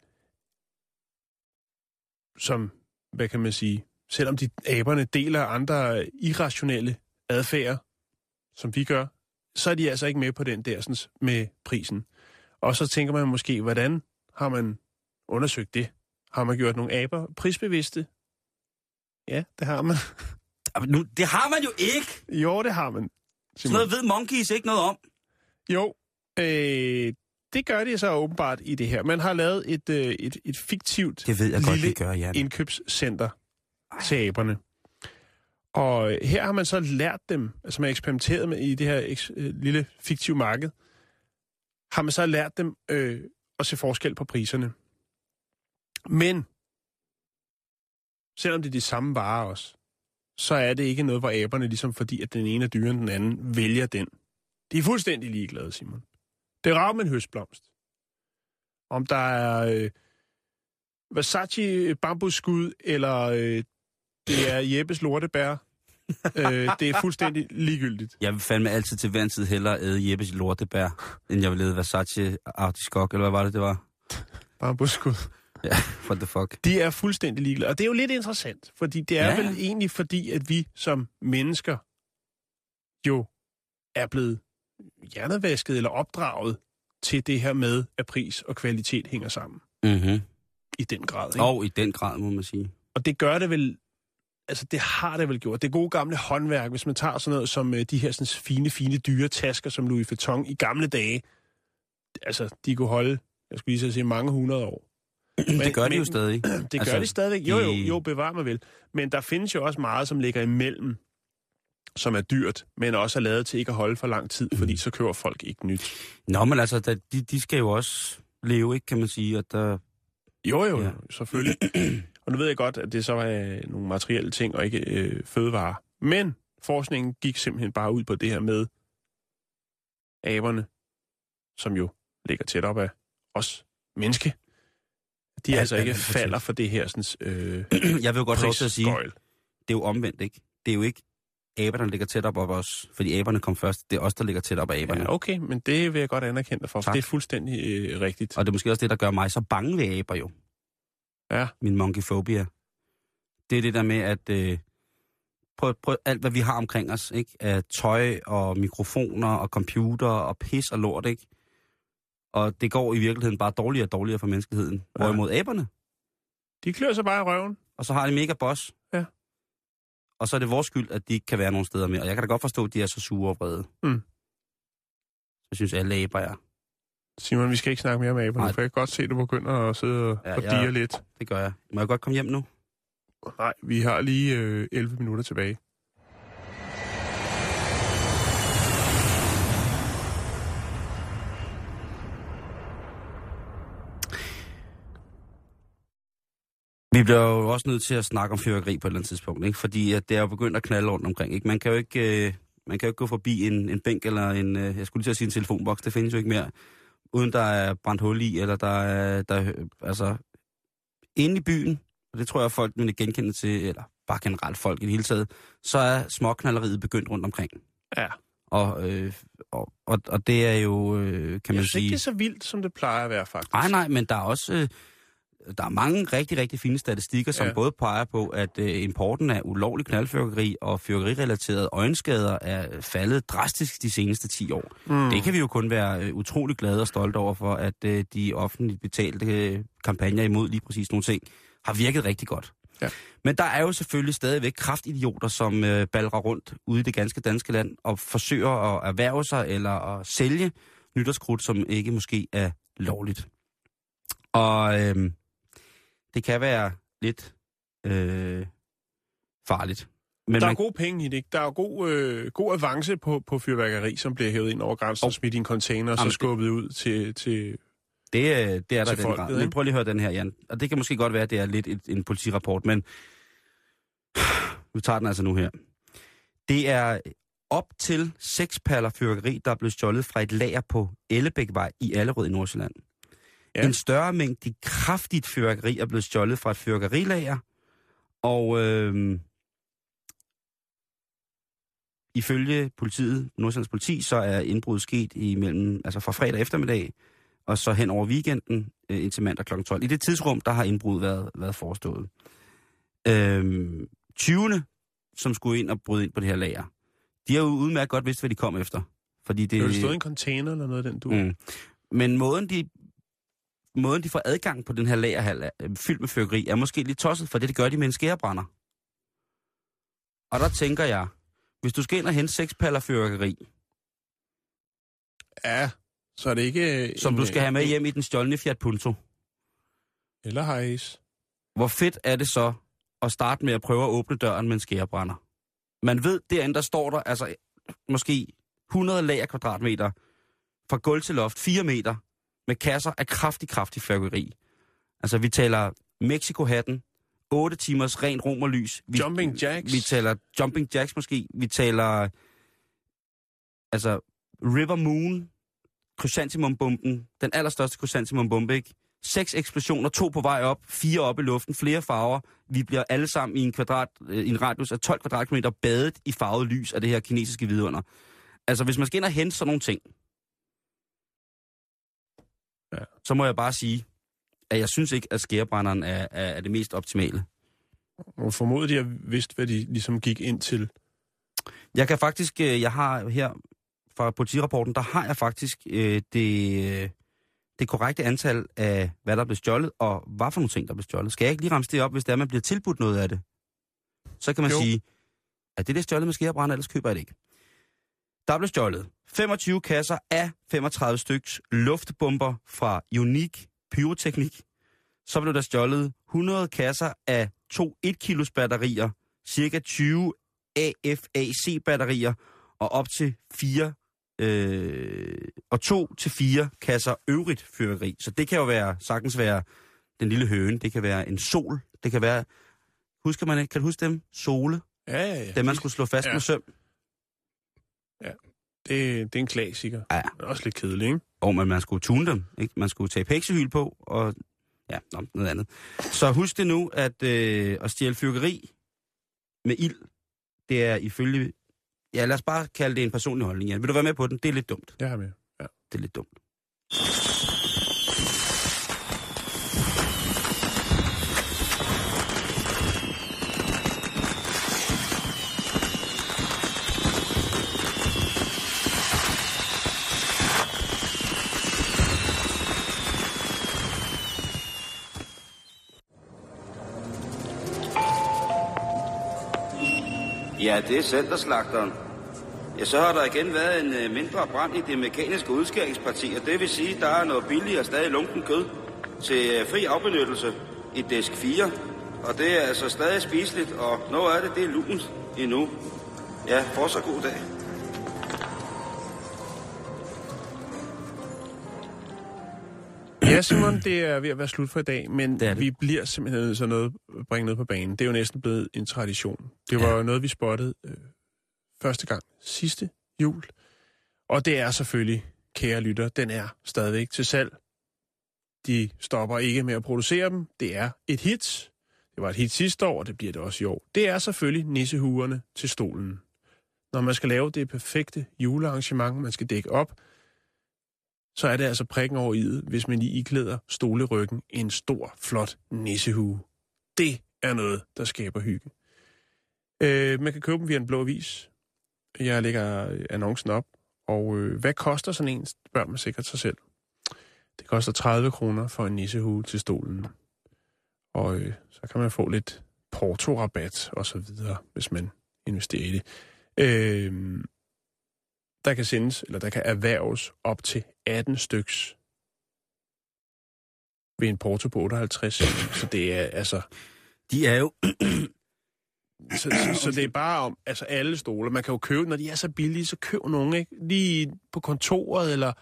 som, hvad kan man sige... Selvom de aberne deler andre irrationelle adfærd, som vi gør, så er de altså ikke med på den dersens med prisen. Og så tænker man måske, hvordan har man undersøgt det? Har man gjort nogle aber prisbevidste? Ja, det har man. Nu, det har man jo ikke! Jo, det har man. Sådan noget ved monkeys ikke noget om. Jo, det gør de så åbenbart i det her. Man har lavet et fiktivt lille indkøbscenter til aberne. Og her har man så lært dem, altså man har eksperimenteret med i det her lille fiktive marked, har man så lært dem at se forskel på priserne. Men, selvom det er de samme varer også, så er det ikke noget, hvor aberne ligesom fordi, at den ene er dyrere end den anden, vælger den. De er fuldstændig ligeglade, Simon. Det rager med en høstblomst. Om der er Versace bambusskud, eller... Det er Jeppes lortebær. Det er fuldstændig ligegyldigt. Jeg vil fandme altid til hver en tid hellere æde Jeppes lortebær, end jeg vil æde Versace artiskok, eller hvad var det, det var? Bambusskud. Ja, what the fuck. De er fuldstændig ligeglade, og det er jo lidt interessant, fordi det er vel egentlig fordi, at vi som mennesker jo er blevet hjernevasket eller opdraget til det her med, at pris og kvalitet hænger sammen. Mm-hmm. I den grad, ikke? Og i den grad, må man sige. Og det gør det vel... Altså, det har det vel gjort. Det gode gamle håndværk, hvis man tager sådan noget som de her sådan, fine, dyre tasker, som Louis Vuitton i gamle dage, altså, de kunne holde, jeg skulle lige så sige, mange hundrede år. Men, det gør de jo stadig. Det gør altså, de stadigvæk. Jo, bevar mig vel. Men der findes jo også meget, som ligger imellem, som er dyrt, men også er lavet til ikke at holde for lang tid, fordi så køber folk ikke nyt. Nå, men altså, de skal jo også leve, ikke, kan man sige, at der... Jo, ja. Selvfølgelig. Og nu ved jeg godt, at det så var nogle materielle ting og ikke fødevarer. Men forskningen gik simpelthen bare ud på det her med aberne, som jo ligger tæt op af os menneske. De altså ikke falder for det her sådan, jeg vil jo godt have lov til at sige, det er jo omvendt, ikke? Det er jo ikke aberne, der ligger tæt op af os, fordi aberne kom først. Det er os, der ligger tæt op af aberne. Ja, okay, men det vil jeg godt anerkende dig for, for det er fuldstændig rigtigt. Og det er måske også det, der gør mig så bange ved aber jo. Ja. Min monkeyphobia. Det er det der med, at prøv alt, hvad vi har omkring os, ikke? Af tøj og mikrofoner og computer og pis og lort, ikke? Og det går i virkeligheden bare dårligere og dårligere for menneskeheden. Ja. Hvorimod aberne. De klør sig bare i røven. Og så har de mega boss. Ja. Og så er det vores skyld, at de ikke kan være nogen steder mere. Og jeg kan da godt forstå, at de er så sure og vrede. Mm. Jeg synes, alle aber er... Simon, vi skal ikke snakke mere om aberne, for jeg kan godt se, at du begynder at sidde og dire lidt. Det gør jeg. Må jeg godt komme hjem nu? Nej, vi har lige 11 minutter tilbage. Vi bliver jo også nødt til at snakke om fyrværkeri på et eller andet tidspunkt, ikke? Fordi at det er jo begyndt at knalde rundt omkring, ikke? Man kan jo ikke gå forbi en bænk eller en, jeg skulle lige til at sige en telefonboks, det findes jo ikke mere, uden der er brændt hul i, eller der er altså, inde i byen, og det tror jeg folk vil genkende til, eller bare generelt folk i det hele taget, så er småknalleriet begyndt rundt omkring. Ja. Og det er jo, kan man sige... Jeg synes ikke, det er så vildt, som det plejer at være, faktisk. Nej, men der er også... Der er mange rigtig, rigtig fine statistikker, som både peger på, at importen af ulovlig knaldfyrværkeri og fyrværkerirelaterede øjenskader er faldet drastisk de seneste 10 år. Mm. Det kan vi jo kun være utrolig glade og stolte over for, at de offentligt betalte kampagner imod lige præcis nogle ting har virket rigtig godt. Ja. Men der er jo selvfølgelig stadigvæk kraftidioter, som balrer rundt ude i det ganske danske land og forsøger at erhverve sig eller at sælge nytårskrudt, som ikke måske er lovligt. Og... Det kan være lidt farligt. Men der er gode penge i det, ikke? Der er god avance på fyrværkeri, som bliver hævet ind over grænsen og smidt i en container og så skubbet ud til det er der den grad. Men prøv lige at høre den her, Jan. Og det kan måske godt være, at det er lidt en politirapport, men nu tager den altså nu her. Det er op til 6 paller fyrværkeri, der er blevet stjålet fra et lager på Ellebækvej i Allerød i Nordsjælland. Ja. En større mængde kraftigt fyrværkeri er blevet stjålet fra et fyrværkerilager, og ifølge politiet, Nordsjællands politi, så er indbruddet sket fra fredag eftermiddag og så hen over weekenden indtil mandag kl. 12. I det tidsrum, der har indbruddet været forestået. Tyvene, som skulle ind og bryde ind på det her lager, de har jo udmærket godt vidst, hvad de kom efter. Fordi det er jo stået i en container eller noget af den du. Mm. Men måden de får adgang på den her lagerhal fyldt med fyrværkeri, er måske lidt tosset, for det gør de med en skærebrænder. Og der tænker jeg, hvis du skal ind og hente 6 paller fyrværkeri... Ja, så er det ikke... Som du skal have med hjem i den stjålne Fiat Punto. Eller hejs. Hvor fedt er det så at starte med at prøve at åbne døren med en skærebrænder? Man ved, derinde der står der altså måske 100 lagerkvadratmeter fra gulv til loft, 4 meter, med kasser af kraftig fyrværkeri. Altså, vi taler Mexico-hatten, 8 timers rent romerlys. Jumping jacks. Vi taler jumping jacks måske. Vi taler, altså, River Moon, krysantemumbomben, den allerstørste krysantemumbombe, ikke? 6 eksplosioner, 2 på vej op, 4 op i luften, flere farver. Vi bliver alle sammen i en radius af 12 kvadratkilometer badet i farvet lys af det her kinesiske vidunder. Altså, hvis man skal ind og hente sådan nogle ting, ja. Så må jeg bare sige, at jeg synes ikke, at skærebrænderen er det mest optimale. Og formodet de har vidst, hvad de ligesom gik ind til. Jeg har her fra politirapporten, der har jeg faktisk det korrekte antal af, hvad der blev stjålet, og hvad for nogle ting, der blev stjålet. Skal jeg ikke lige ramse det op, hvis det er, man bliver tilbudt noget af det? Så kan man sige, at det er stjålet med skærebrænder, ellers køber jeg det ikke. Der blev stjålet 25 kasser af 35 styks luftbomber fra Unique Pyroteknik. Så blev der stjålet 100 kasser af 2 1-kilos batterier, cirka 20 AFAC-batterier og op til 2 til 4 kasser øvrigt fyrværkeri. Så det kan jo sagtens være den lille høne, det kan være en sol, det kan være... Husker man ikke? Kan du huske dem? Sole? Ja. Dem man skulle slå fast med søm. Ja, det er en klassiker. Ja. Det er også lidt kedeligt, ikke? Og man skulle tune dem, ikke? Man skulle tage peksehyl på, og ja, noget andet. Så husk det nu, at stjæle fyrværkeri med ild, det er ifølge... Ja, lad os bare kalde det en personlig holdning, Jan. Vil du være med på den? Det er lidt dumt. Det er med, ja. Det er lidt dumt. Ja, det er centerslagteren. Ja, så har der igen været en mindre brand i det mekaniske udskæringsparti, og det vil sige, at der er noget billigere stadig lunken kød til fri afbenyttelse i disk 4. Og det er altså stadig spiseligt, og noget af det er lunt endnu. Ja, for så god dag. Ja, Simon, det er ved at være slut for i dag, men det vi bliver simpelthen så noget bringe noget på banen. Det er jo næsten blevet en tradition. Det var noget, vi spottede første gang sidste jul. Og det er selvfølgelig, kære lytter, den er stadigvæk til salg. De stopper ikke med at producere dem. Det er et hit. Det var et hit sidste år, og det bliver det også i år. Det er selvfølgelig nissehuerne til stolen. Når man skal lave det perfekte julearrangement, man skal dække op, så er det altså prikken over i'et, hvis man lige iklæder stoleryggen en stor, flot nissehue. Det er noget, der skaber hygge. Man kan købe dem via en blå avis. Jeg lægger annoncen op. Og hvad koster sådan en, spørger man sikkert sig selv. Det koster 30 kroner for en nissehue til stolen. Og så kan man få lidt porto-rabat og så videre, hvis man investerer i det. Der kan sendes, eller der kan erhverves op til 18 styks ved en porto på 58. Så det er altså... De er jo... Så det er bare om, altså alle stoler. Man kan jo købe, når de er så billige, så køb nogen, ikke? Lige på kontoret, eller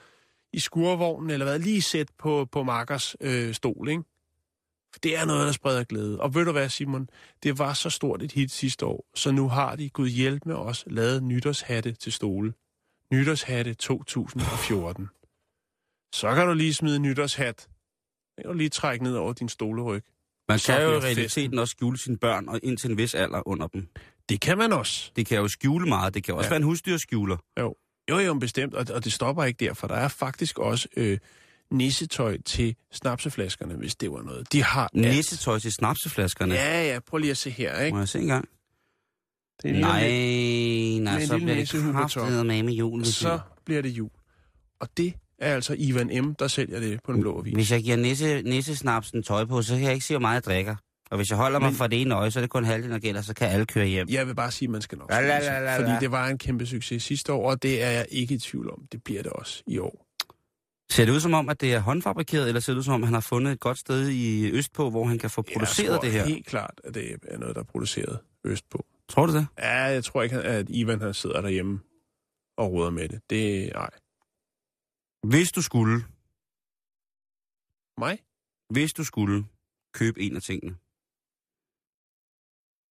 i skurvognen, eller hvad. Lige sæt på Markers stol, ikke? Det er noget, der spreder glæde. Og ved du hvad, Simon? Det var så stort et hit sidste år, så nu har de, Gud hjælp med os, lavet nytårshatte til stole. Nytårshatte 2014. Så kan du lige smide en nytårshat. Den kan du lige trække ned over din stoleryg. Man kan jo i realiteten også skjule sine børn og ind til en vis alder under dem. Det kan man også. Det kan jo skjule meget. Det kan også være en husdyrskjuler. Jo, bestemt. Og det stopper ikke derfor. Der er faktisk også... nissetøj til snapseflaskerne, hvis det var noget. De har nissetøj til snapseflaskerne? Ja, prøv lige at se her, ikke? Må jeg se engang? Nej, så bliver det kraftedet med julen. Så bliver det jul. Og det er altså Ivan M., der sælger det på den blå avis. Hvis jeg giver nissesnapsen tøj på, så kan jeg ikke se, hvor meget jeg drikker. Og hvis jeg holder mig fra det ene øje, så er det kun halvdelen, der gælder, så kan alle køre hjem. Jeg vil bare sige, at man skal nok. Fordi det var en kæmpe succes sidste år, og det er jeg ikke i tvivl om. Det bliver det også i år. Ser det ud som om, at det er håndfabrikeret, eller ser det ud som om, at han har fundet et godt sted i Østpå, hvor han kan få produceret det her? Jeg tror helt klart, at det er noget, der er produceret Østpå. Tror du det? Ja, jeg tror ikke, at Ivan han sidder derhjemme og roder med det. Nej. Hvis du skulle... Mig? Hvis du skulle købe en af tingene.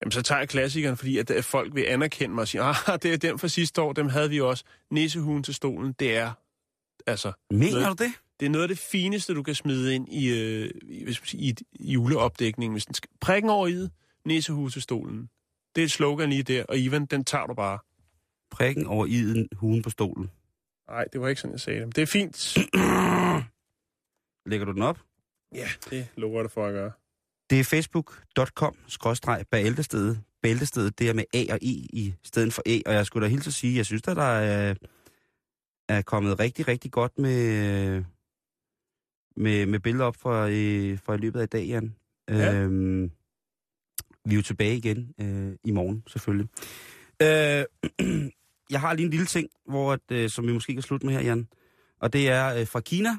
Jamen, så tager jeg klassikeren, fordi at folk vil anerkende mig og sige, det er dem fra sidste år, dem havde vi også. Nissehuen til stolen, det er... Altså, mener du det? Det er noget af det fineste, du kan smide ind i juleopdækningen. Hvis den skal prikken over i næsehusestolen. Det er et slogan lige der, og Ivan, den tager du bare. Prikken over i huen på stolen. Nej, det var ikke sådan, jeg sagde det. Det er fint. Lægger du den op? Ja, det lukker det for at gøre. Det er facebook.com/bæltestedet. Bæltestedet, det er med A og E i stedet for E, og jeg skulle da hilse at sige, jeg synes, at der er kommet rigtig, rigtig godt med billeder op fra i løbet af i dag, Jan. Ja. Vi er jo tilbage igen i morgen, selvfølgelig. Jeg har lige en lille ting, som vi måske kan slutte med her, Jan. Og det er fra Kina,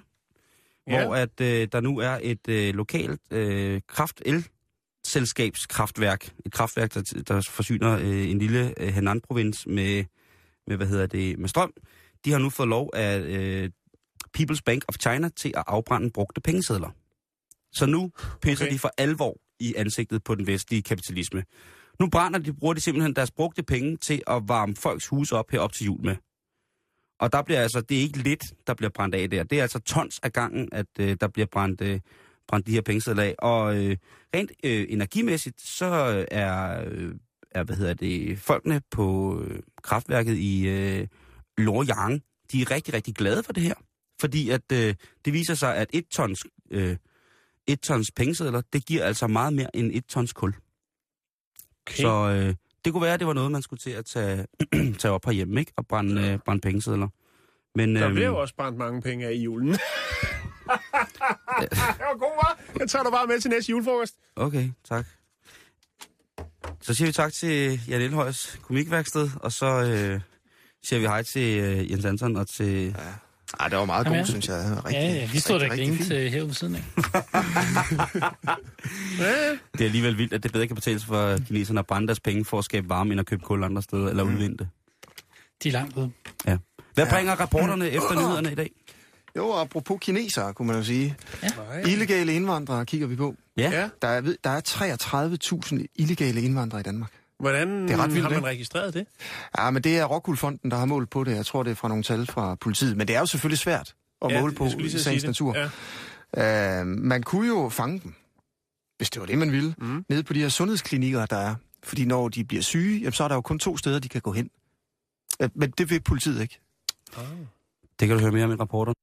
hvor at, der nu er et lokalt kraft-el-selskabskraftværk. Et kraftværk, der forsyner en lille Henan-provins med strøm. De har nu fået lov af People's Bank of China til at afbrænde brugte pengesedler. Så nu pisser de for alvor i ansigtet på den vestlige kapitalisme. Nu bruger de simpelthen deres brugte penge til at varme folks huse op herop til jul med. Og der bliver altså, det er ikke lidt, der bliver brændt af der. Det er altså tons af gangen, at der bliver brændt de her pengesedler af. Og rent energimæssigt, så er folkene på kraftværket i... Luoyang, de er rigtig, rigtig glade for det her, fordi at det viser sig, at et tons pengesedler, det giver altså meget mere end et tons kul. Okay. Så det kunne være, at det var noget, man skulle til at tage op herhjemme, ikke? Og brænde pengesedler. Men, der blev jo også brændt mange penge af i julen. Det var god, hva'? Jeg tager dig bare med til næste julefrokost. Okay, tak. Så siger vi tak til Jan Elhøjs komikværksted, og så... siger vi hej til Jens Hansen og til... Ja. Ej, det var meget godt, synes jeg. Rigtig, vi stod der længe til her ved siden af. Det er alligevel vildt, at det bedre kan betales for kineserne at brænde deres penge for at skabe varme, end at købe kul andre steder, eller udvinde det. De er langt ude. Ja. Hvad bringer rapporterne efter nyhederne i dag? Jo, apropos kinesere, kunne man jo sige. Ja. Illegale indvandrere kigger vi på. Ja. Der er 33.000 illegale indvandrere i Danmark. Hvordan det er ret vildt, har man registreret det? Ja, men det er Rockwoolfonden, der har målt på det. Jeg tror, det er fra nogle tal fra politiet. Men det er jo selvfølgelig svært at måle på i sagens natur. Ja. Man kunne jo fange dem, hvis det var det, man ville, nede på de her sundhedsklinikker, der er. Fordi når de bliver syge, jamen, så er der jo kun 2 steder, de kan gå hen. Men det vil politiet ikke. Det kan du høre mere om i rapporter.